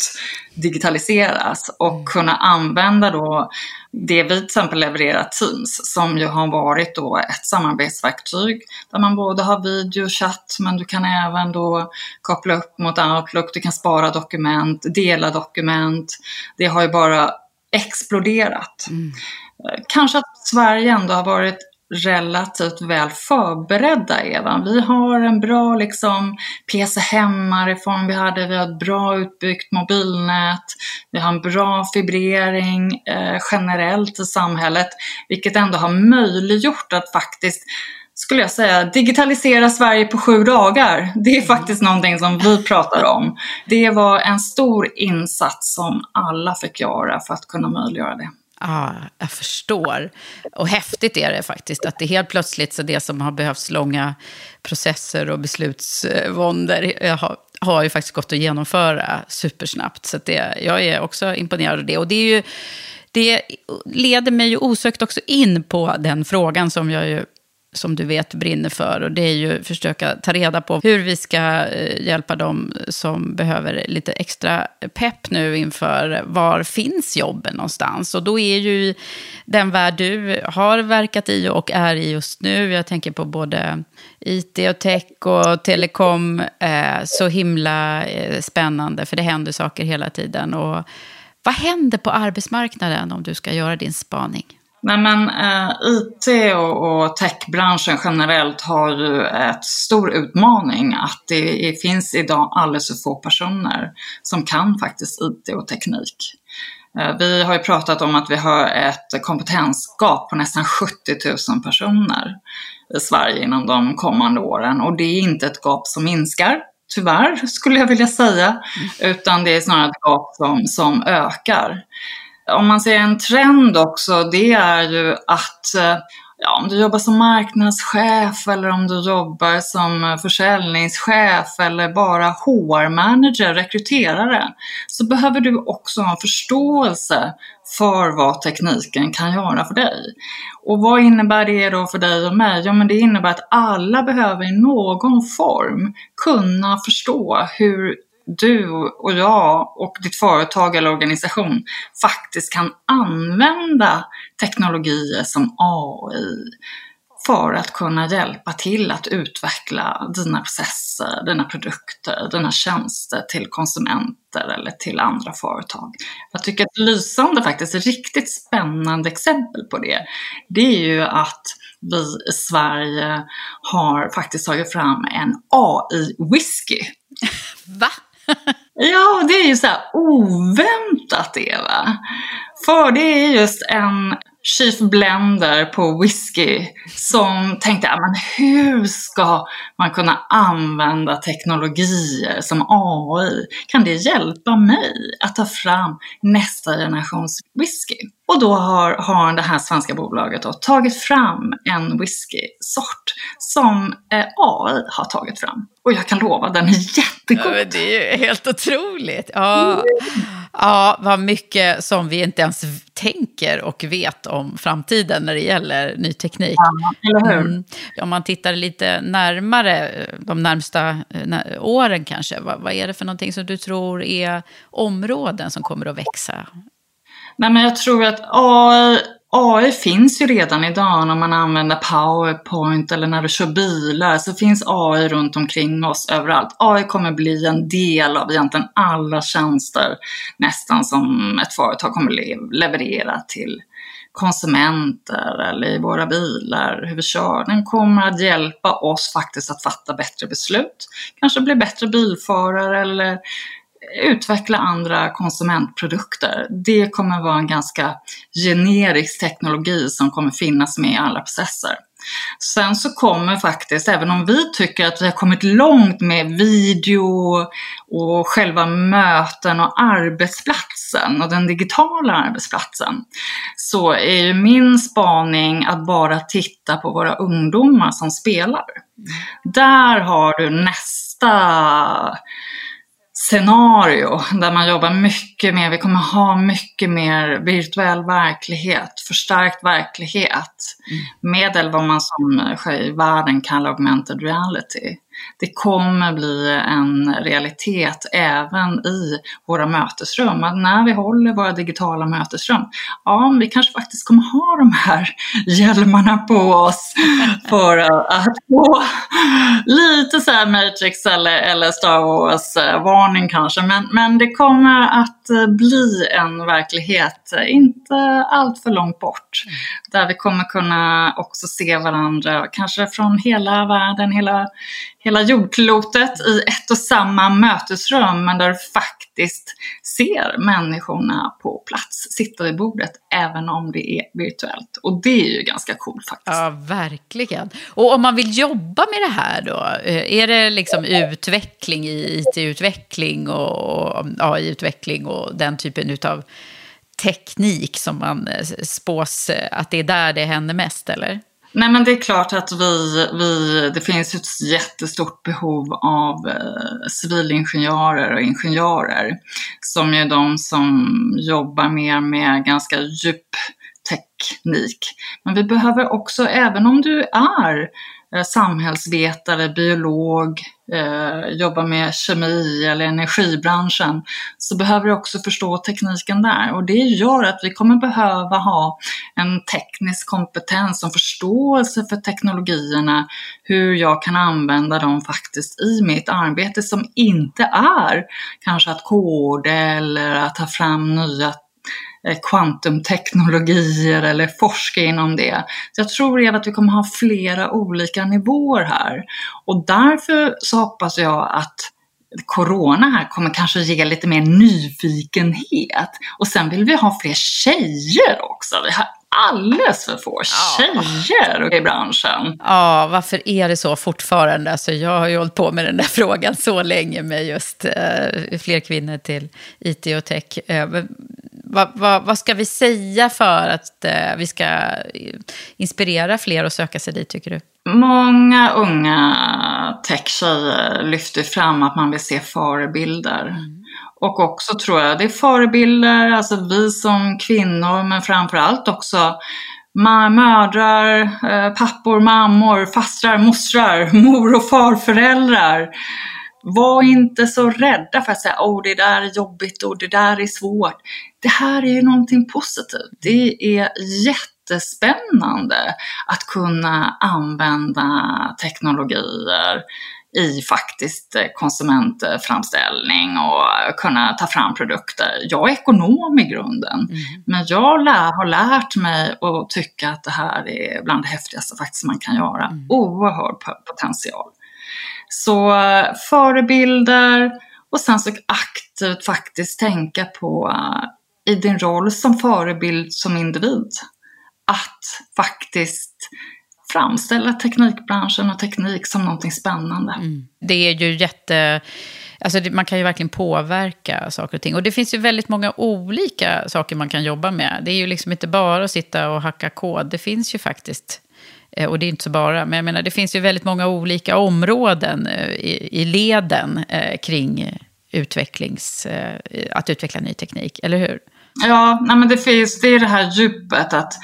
digitaliseras och kunna använda då det vi till exempel levererar Teams som ju har varit då ett samarbetsverktyg där man både har videochatt men du kan även då koppla upp mot Outlook, du kan spara dokument, dela dokument. Det har ju bara exploderat. Mm. Kanske att Sverige ändå har varit relativt väl förberedda, Eva. Vi har en bra liksom, P C hemma-reform vi hade. Vi har ett bra utbyggt mobilnät. Vi har en bra fibrering eh, generellt i samhället. Vilket ändå har möjliggjort att faktiskt, skulle jag säga, digitalisera Sverige på sju dagar. Det är faktiskt någonting som vi pratar om. Det var en stor insats som alla fick göra för att kunna möjliggöra det. Ja, ah, jag förstår. Och häftigt är det faktiskt att det helt plötsligt så det som har behövts långa processer och beslutsvånder har, har ju faktiskt gått att genomföra supersnabbt. Så att det, jag är också imponerad av det. Och det är ju, det leder mig ju osökt också in på den frågan som jag ju, som du vet, brinner för. Och det är ju försöka ta reda på hur vi ska hjälpa dem som behöver lite extra pepp nu inför var finns jobben någonstans. Och då är ju den värld du har verkat i och är i just nu, jag tänker på både I T och tech och telekom, eh, så himla eh, spännande, för det händer saker hela tiden. Och vad händer på arbetsmarknaden om du ska göra din spaning? Nej, men eh, I T och, och techbranschen generellt har ju en stor utmaning att det, det finns idag alldeles för få personer som kan faktiskt I T och teknik. Eh, vi har ju pratat om att vi har ett kompetensgap på nästan sjuttio tusen personer i Sverige inom de kommande åren, och det är inte ett gap som minskar. Tyvärr skulle jag vilja säga, utan det är snarare ett gap som, som ökar. Om man ser en trend också, det är ju att ja, om du jobbar som marknadschef eller om du jobbar som försäljningschef eller bara H R-manager, rekryterare, så behöver du också ha förståelse för vad tekniken kan göra för dig. Och vad innebär det då för dig och mig? Ja, men det innebär att alla behöver i någon form kunna förstå hur du och jag och ditt företag eller organisation faktiskt kan använda teknologier som A I för att kunna hjälpa till att utveckla dina processer, dina produkter, dina tjänster till konsumenter eller till andra företag. Jag tycker att lysande faktiskt, ett riktigt spännande exempel på det, det är ju att vi i Sverige har faktiskt tagit fram en A I-whisky. Va? Ja, det är ju så här oväntat, Eva. För det är just en chief blender på whisky som tänkte, men hur ska man kunna använda teknologier som A I? Kan det hjälpa mig att ta fram nästa generations whisky? Och då har, har det här svenska bolaget då tagit fram en whiskysort som A I har tagit fram. Och jag kan lova, den är jättegod. Ja, det är ju helt otroligt. Ja. Ja, vad mycket som vi inte ens tänker och vet om framtiden när det gäller ny teknik. Ja, eller hur? Mm. Om man tittar lite närmare, de närmsta åren kanske, vad, vad är det för någonting som du tror är områden som kommer att växa? Nej, men jag tror att A I, A I finns ju redan idag när man använder PowerPoint eller när du kör bilar, så finns A I runt omkring oss överallt. A I kommer bli en del av egentligen alla tjänster nästan som ett företag kommer le- leverera till konsumenter eller i våra bilar, hur vi kör. Den kommer att hjälpa oss faktiskt att fatta bättre beslut, kanske bli bättre bilförare eller utveckla andra konsumentprodukter. Det kommer vara en ganska generisk teknologi som kommer finnas med i alla processer. Sen så kommer faktiskt, även om vi tycker att vi har kommit långt med video och själva möten och arbetsplatsen och den digitala arbetsplatsen, så är ju min spaning att bara titta på våra ungdomar som spelar. Där har du nästa scenario där man jobbar mycket mer, vi kommer ha mycket mer virtuell verklighet, förstärkt verklighet, mm. med vad man som i världen kallar augmented reality. Det kommer bli en realitet även i våra mötesrum. Att när vi håller våra digitala mötesrum, ja, vi kanske faktiskt kommer ha de här hjälmarna på oss för att få lite så här Matrix eller, eller Star Wars-varning kanske. Men, men det kommer att bli en verklighet inte allt för långt bort, där vi kommer kunna också se varandra kanske från hela världen, hela Hela jordklotet i ett och samma mötesrum, men där du faktiskt ser människorna på plats sitta vid bordet, även om det är virtuellt. Och det är ju ganska coolt faktiskt. Ja, verkligen. Och om man vill jobba med det här då, är det liksom utveckling i I T-utveckling och A I-utveckling och den typen utav teknik som man spås att det är där det händer mest, eller? Nej, men det är klart att vi, vi, det finns ett jättestort behov av eh, civilingenjörer och ingenjörer som är de som jobbar mer med ganska djup teknik. Men vi behöver också, även om du är eh, samhällsvetare, biolog, eh, jobbar med kemi eller energibranschen, så behöver du också förstå tekniken där. Och det gör att vi kommer behöva ha en teknisk kompetens och förståelse för teknologierna, hur jag kan använda dem faktiskt i mitt arbete, som inte är kanske att koda eller att ta fram nya kvantumteknologier eller forska inom det. Så jag tror Eva att vi kommer ha flera olika nivåer här, och därför så hoppas jag att corona här kommer kanske ge lite mer nyfikenhet, och sen vill vi ha fler tjejer också. Vi har alldeles för få tjejer ja. i branschen. Ja, varför är det så fortfarande? Alltså, jag har ju hållit på med den där frågan så länge med just eh, fler kvinnor till I T och tech. Eh, Vad, vad, vad ska vi säga för att eh, vi ska inspirera fler och söka sig dit, tycker du? Många unga tech-tjejer lyfter fram att man vill se förebilder. Mm. Och också tror jag det är förebilder, alltså vi som kvinnor, men framförallt också mödrar, eh, pappor, mammor, fastrar, mostrar, mor- och farföräldrar. Var inte så rädda för att säga åh, oh, det där är jobbigt och det där är svårt. Det här är ju någonting positivt. Det är jättespännande att kunna använda teknologier i faktiskt konsumentframställning och kunna ta fram produkter. Jag är ekonom i grunden, mm. men jag lär, har lärt mig att tycka att det här är bland det häftigaste faktiskt man kan göra. Mm. Oerhörd potential. Så förebilder, och sen så aktivt faktiskt tänka på i din roll som förebild som individ att faktiskt framställa teknikbranschen och teknik som någonting spännande. Mm. Det är ju jätte... Alltså man kan ju verkligen påverka saker och ting. Och det finns ju väldigt många olika saker man kan jobba med. Det är ju liksom inte bara att sitta och hacka kod. Det finns ju faktiskt... Och det är inte så bara, men jag menar det finns ju väldigt många olika områden i, i leden eh, kring utvecklings, eh, att utveckla ny teknik, eller hur? Ja, nej men det finns, det är det här djupet att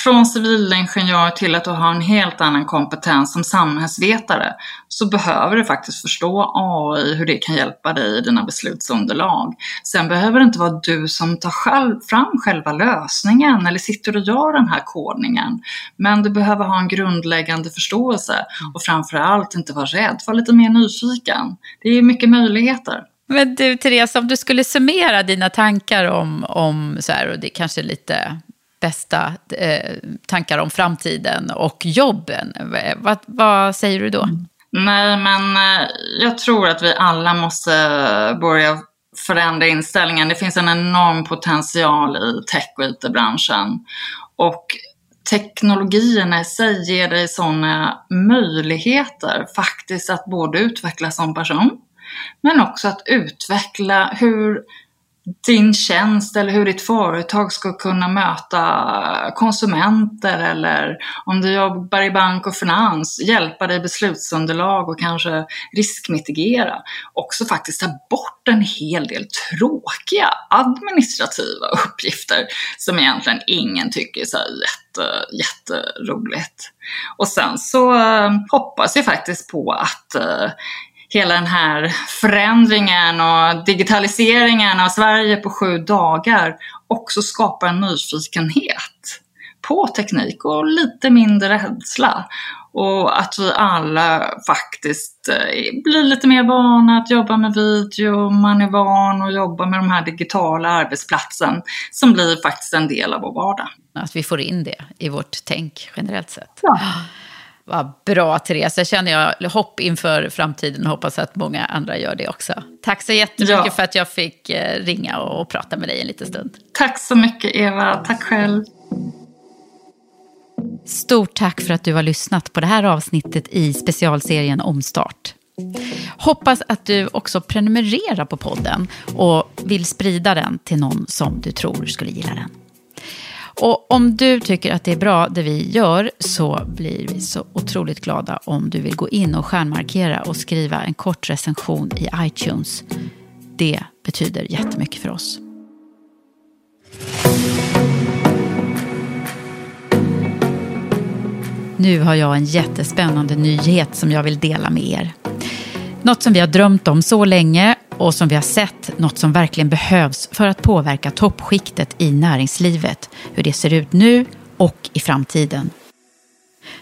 från civilingenjör till att du har en helt annan kompetens som samhällsvetare, så behöver du faktiskt förstå A I, hur det kan hjälpa dig i dina beslutsunderlag. Sen behöver det inte vara du som tar själv fram själva lösningen eller sitter och gör den här kodningen. Men du behöver ha en grundläggande förståelse och framförallt inte vara rädd, vara lite mer nyfiken. Det är mycket möjligheter. Men du Therese, om du skulle summera dina tankar om, om så här, och det är kanske lite bästa eh, tankar om framtiden och jobben, vad, vad säger du då? Nej, men jag tror att vi alla måste börja förändra inställningen. Det finns en enorm potential i tech- och I T-branschen. Och teknologierna i sig ger dig sådana möjligheter faktiskt att både utvecklas som person, men också att utveckla hur din tjänst eller hur ditt företag ska kunna möta konsumenter, eller om du jobbar i bank och finans, hjälpa dig beslutsunderlag och kanske riskmitigera. Också faktiskt ta bort en hel del tråkiga administrativa uppgifter som egentligen ingen tycker är så jätte, jätteroligt. Och sen så hoppas jag faktiskt på att hela den här förändringen och digitaliseringen av Sverige på sju dagar också skapar en nyfikenhet på teknik och lite mindre rädsla. Och att vi alla faktiskt blir lite mer vana att jobba med video, man är van att jobba med de här digitala arbetsplatsen som blir faktiskt en del av vår vardag. Att vi får in det i vårt tänk generellt sett. Ja. Vad bra, Therese. Jag känner jag hopp inför framtiden och hoppas att många andra gör det också. Tack så jättemycket ja. för att jag fick ringa och prata med dig en liten stund. Tack så mycket, Eva. Tack själv. Stort tack för att du har lyssnat på det här avsnittet i specialserien Omstart. Hoppas att du också prenumererar på podden och vill sprida den till någon som du tror skulle gilla den. Och om du tycker att det är bra det vi gör, så blir vi så otroligt glada om du vill gå in och stjärnmarkera och skriva en kort recension i iTunes. Det betyder jättemycket för oss. Nu har jag en jättespännande nyhet som jag vill dela med er. Något som vi har drömt om så länge och som vi har sett, något som verkligen behövs för att påverka toppskiktet i näringslivet, hur det ser ut nu och i framtiden.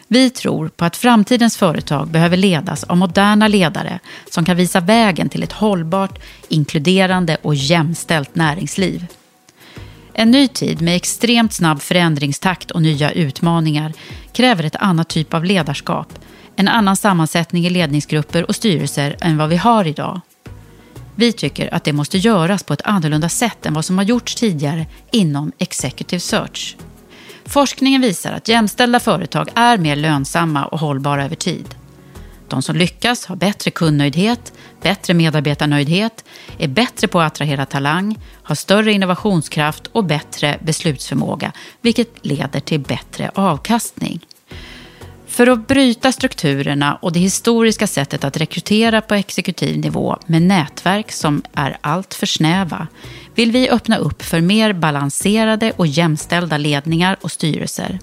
Vi tror på att framtidens företag behöver ledas av moderna ledare som kan visa vägen till ett hållbart, inkluderande och jämställt näringsliv. En ny tid med extremt snabb förändringstakt och nya utmaningar kräver ett annat typ av ledarskap, en annan sammansättning i ledningsgrupper och styrelser än vad vi har idag. Vi tycker att det måste göras på ett annorlunda sätt än vad som har gjorts tidigare inom Executive Search. Forskningen visar att jämställda företag är mer lönsamma och hållbara över tid. De som lyckas har bättre kundnöjdhet, bättre medarbetarnöjdhet, är bättre på att attrahera talang, har större innovationskraft och bättre beslutsförmåga, vilket leder till bättre avkastning. För att bryta strukturerna och det historiska sättet att rekrytera på exekutiv nivå med nätverk som är allt för snäva, vill vi öppna upp för mer balanserade och jämställda ledningar och styrelser.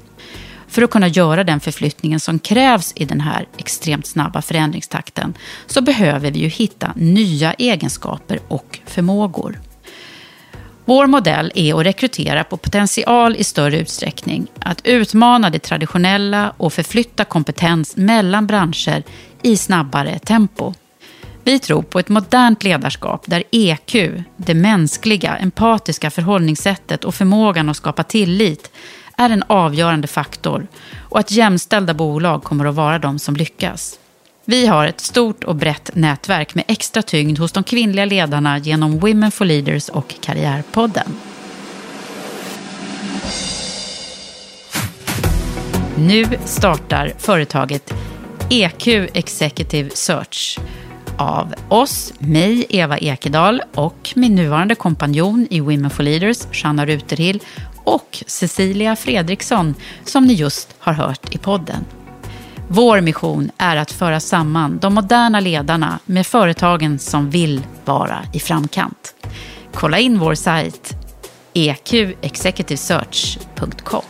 För att kunna göra den förflyttningen som krävs i den här extremt snabba förändringstakten, så behöver vi ju hitta nya egenskaper och förmågor. Vår modell är att rekrytera på potential i större utsträckning, att utmana det traditionella och förflytta kompetens mellan branscher i snabbare tempo. Vi tror på ett modernt ledarskap där E Q, det mänskliga, empatiska förhållningssättet och förmågan att skapa tillit är en avgörande faktor, och att jämställda bolag kommer att vara de som lyckas. Vi har ett stort och brett nätverk med extra tyngd hos de kvinnliga ledarna genom Women for Leaders och Karriärpodden. Nu startar företaget E Q Executive Search av oss, mig Eva Ekedal och min nuvarande kompanjon i Women for Leaders, Jeanna Ruterhill, och Cecilia Fredriksson som ni just har hört i podden. Vår mission är att föra samman de moderna ledarna med företagen som vill vara i framkant. Kolla in vår sajt e q executive search punkt com.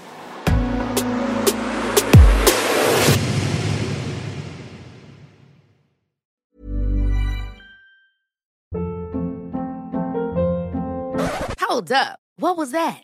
Hold up. What was that?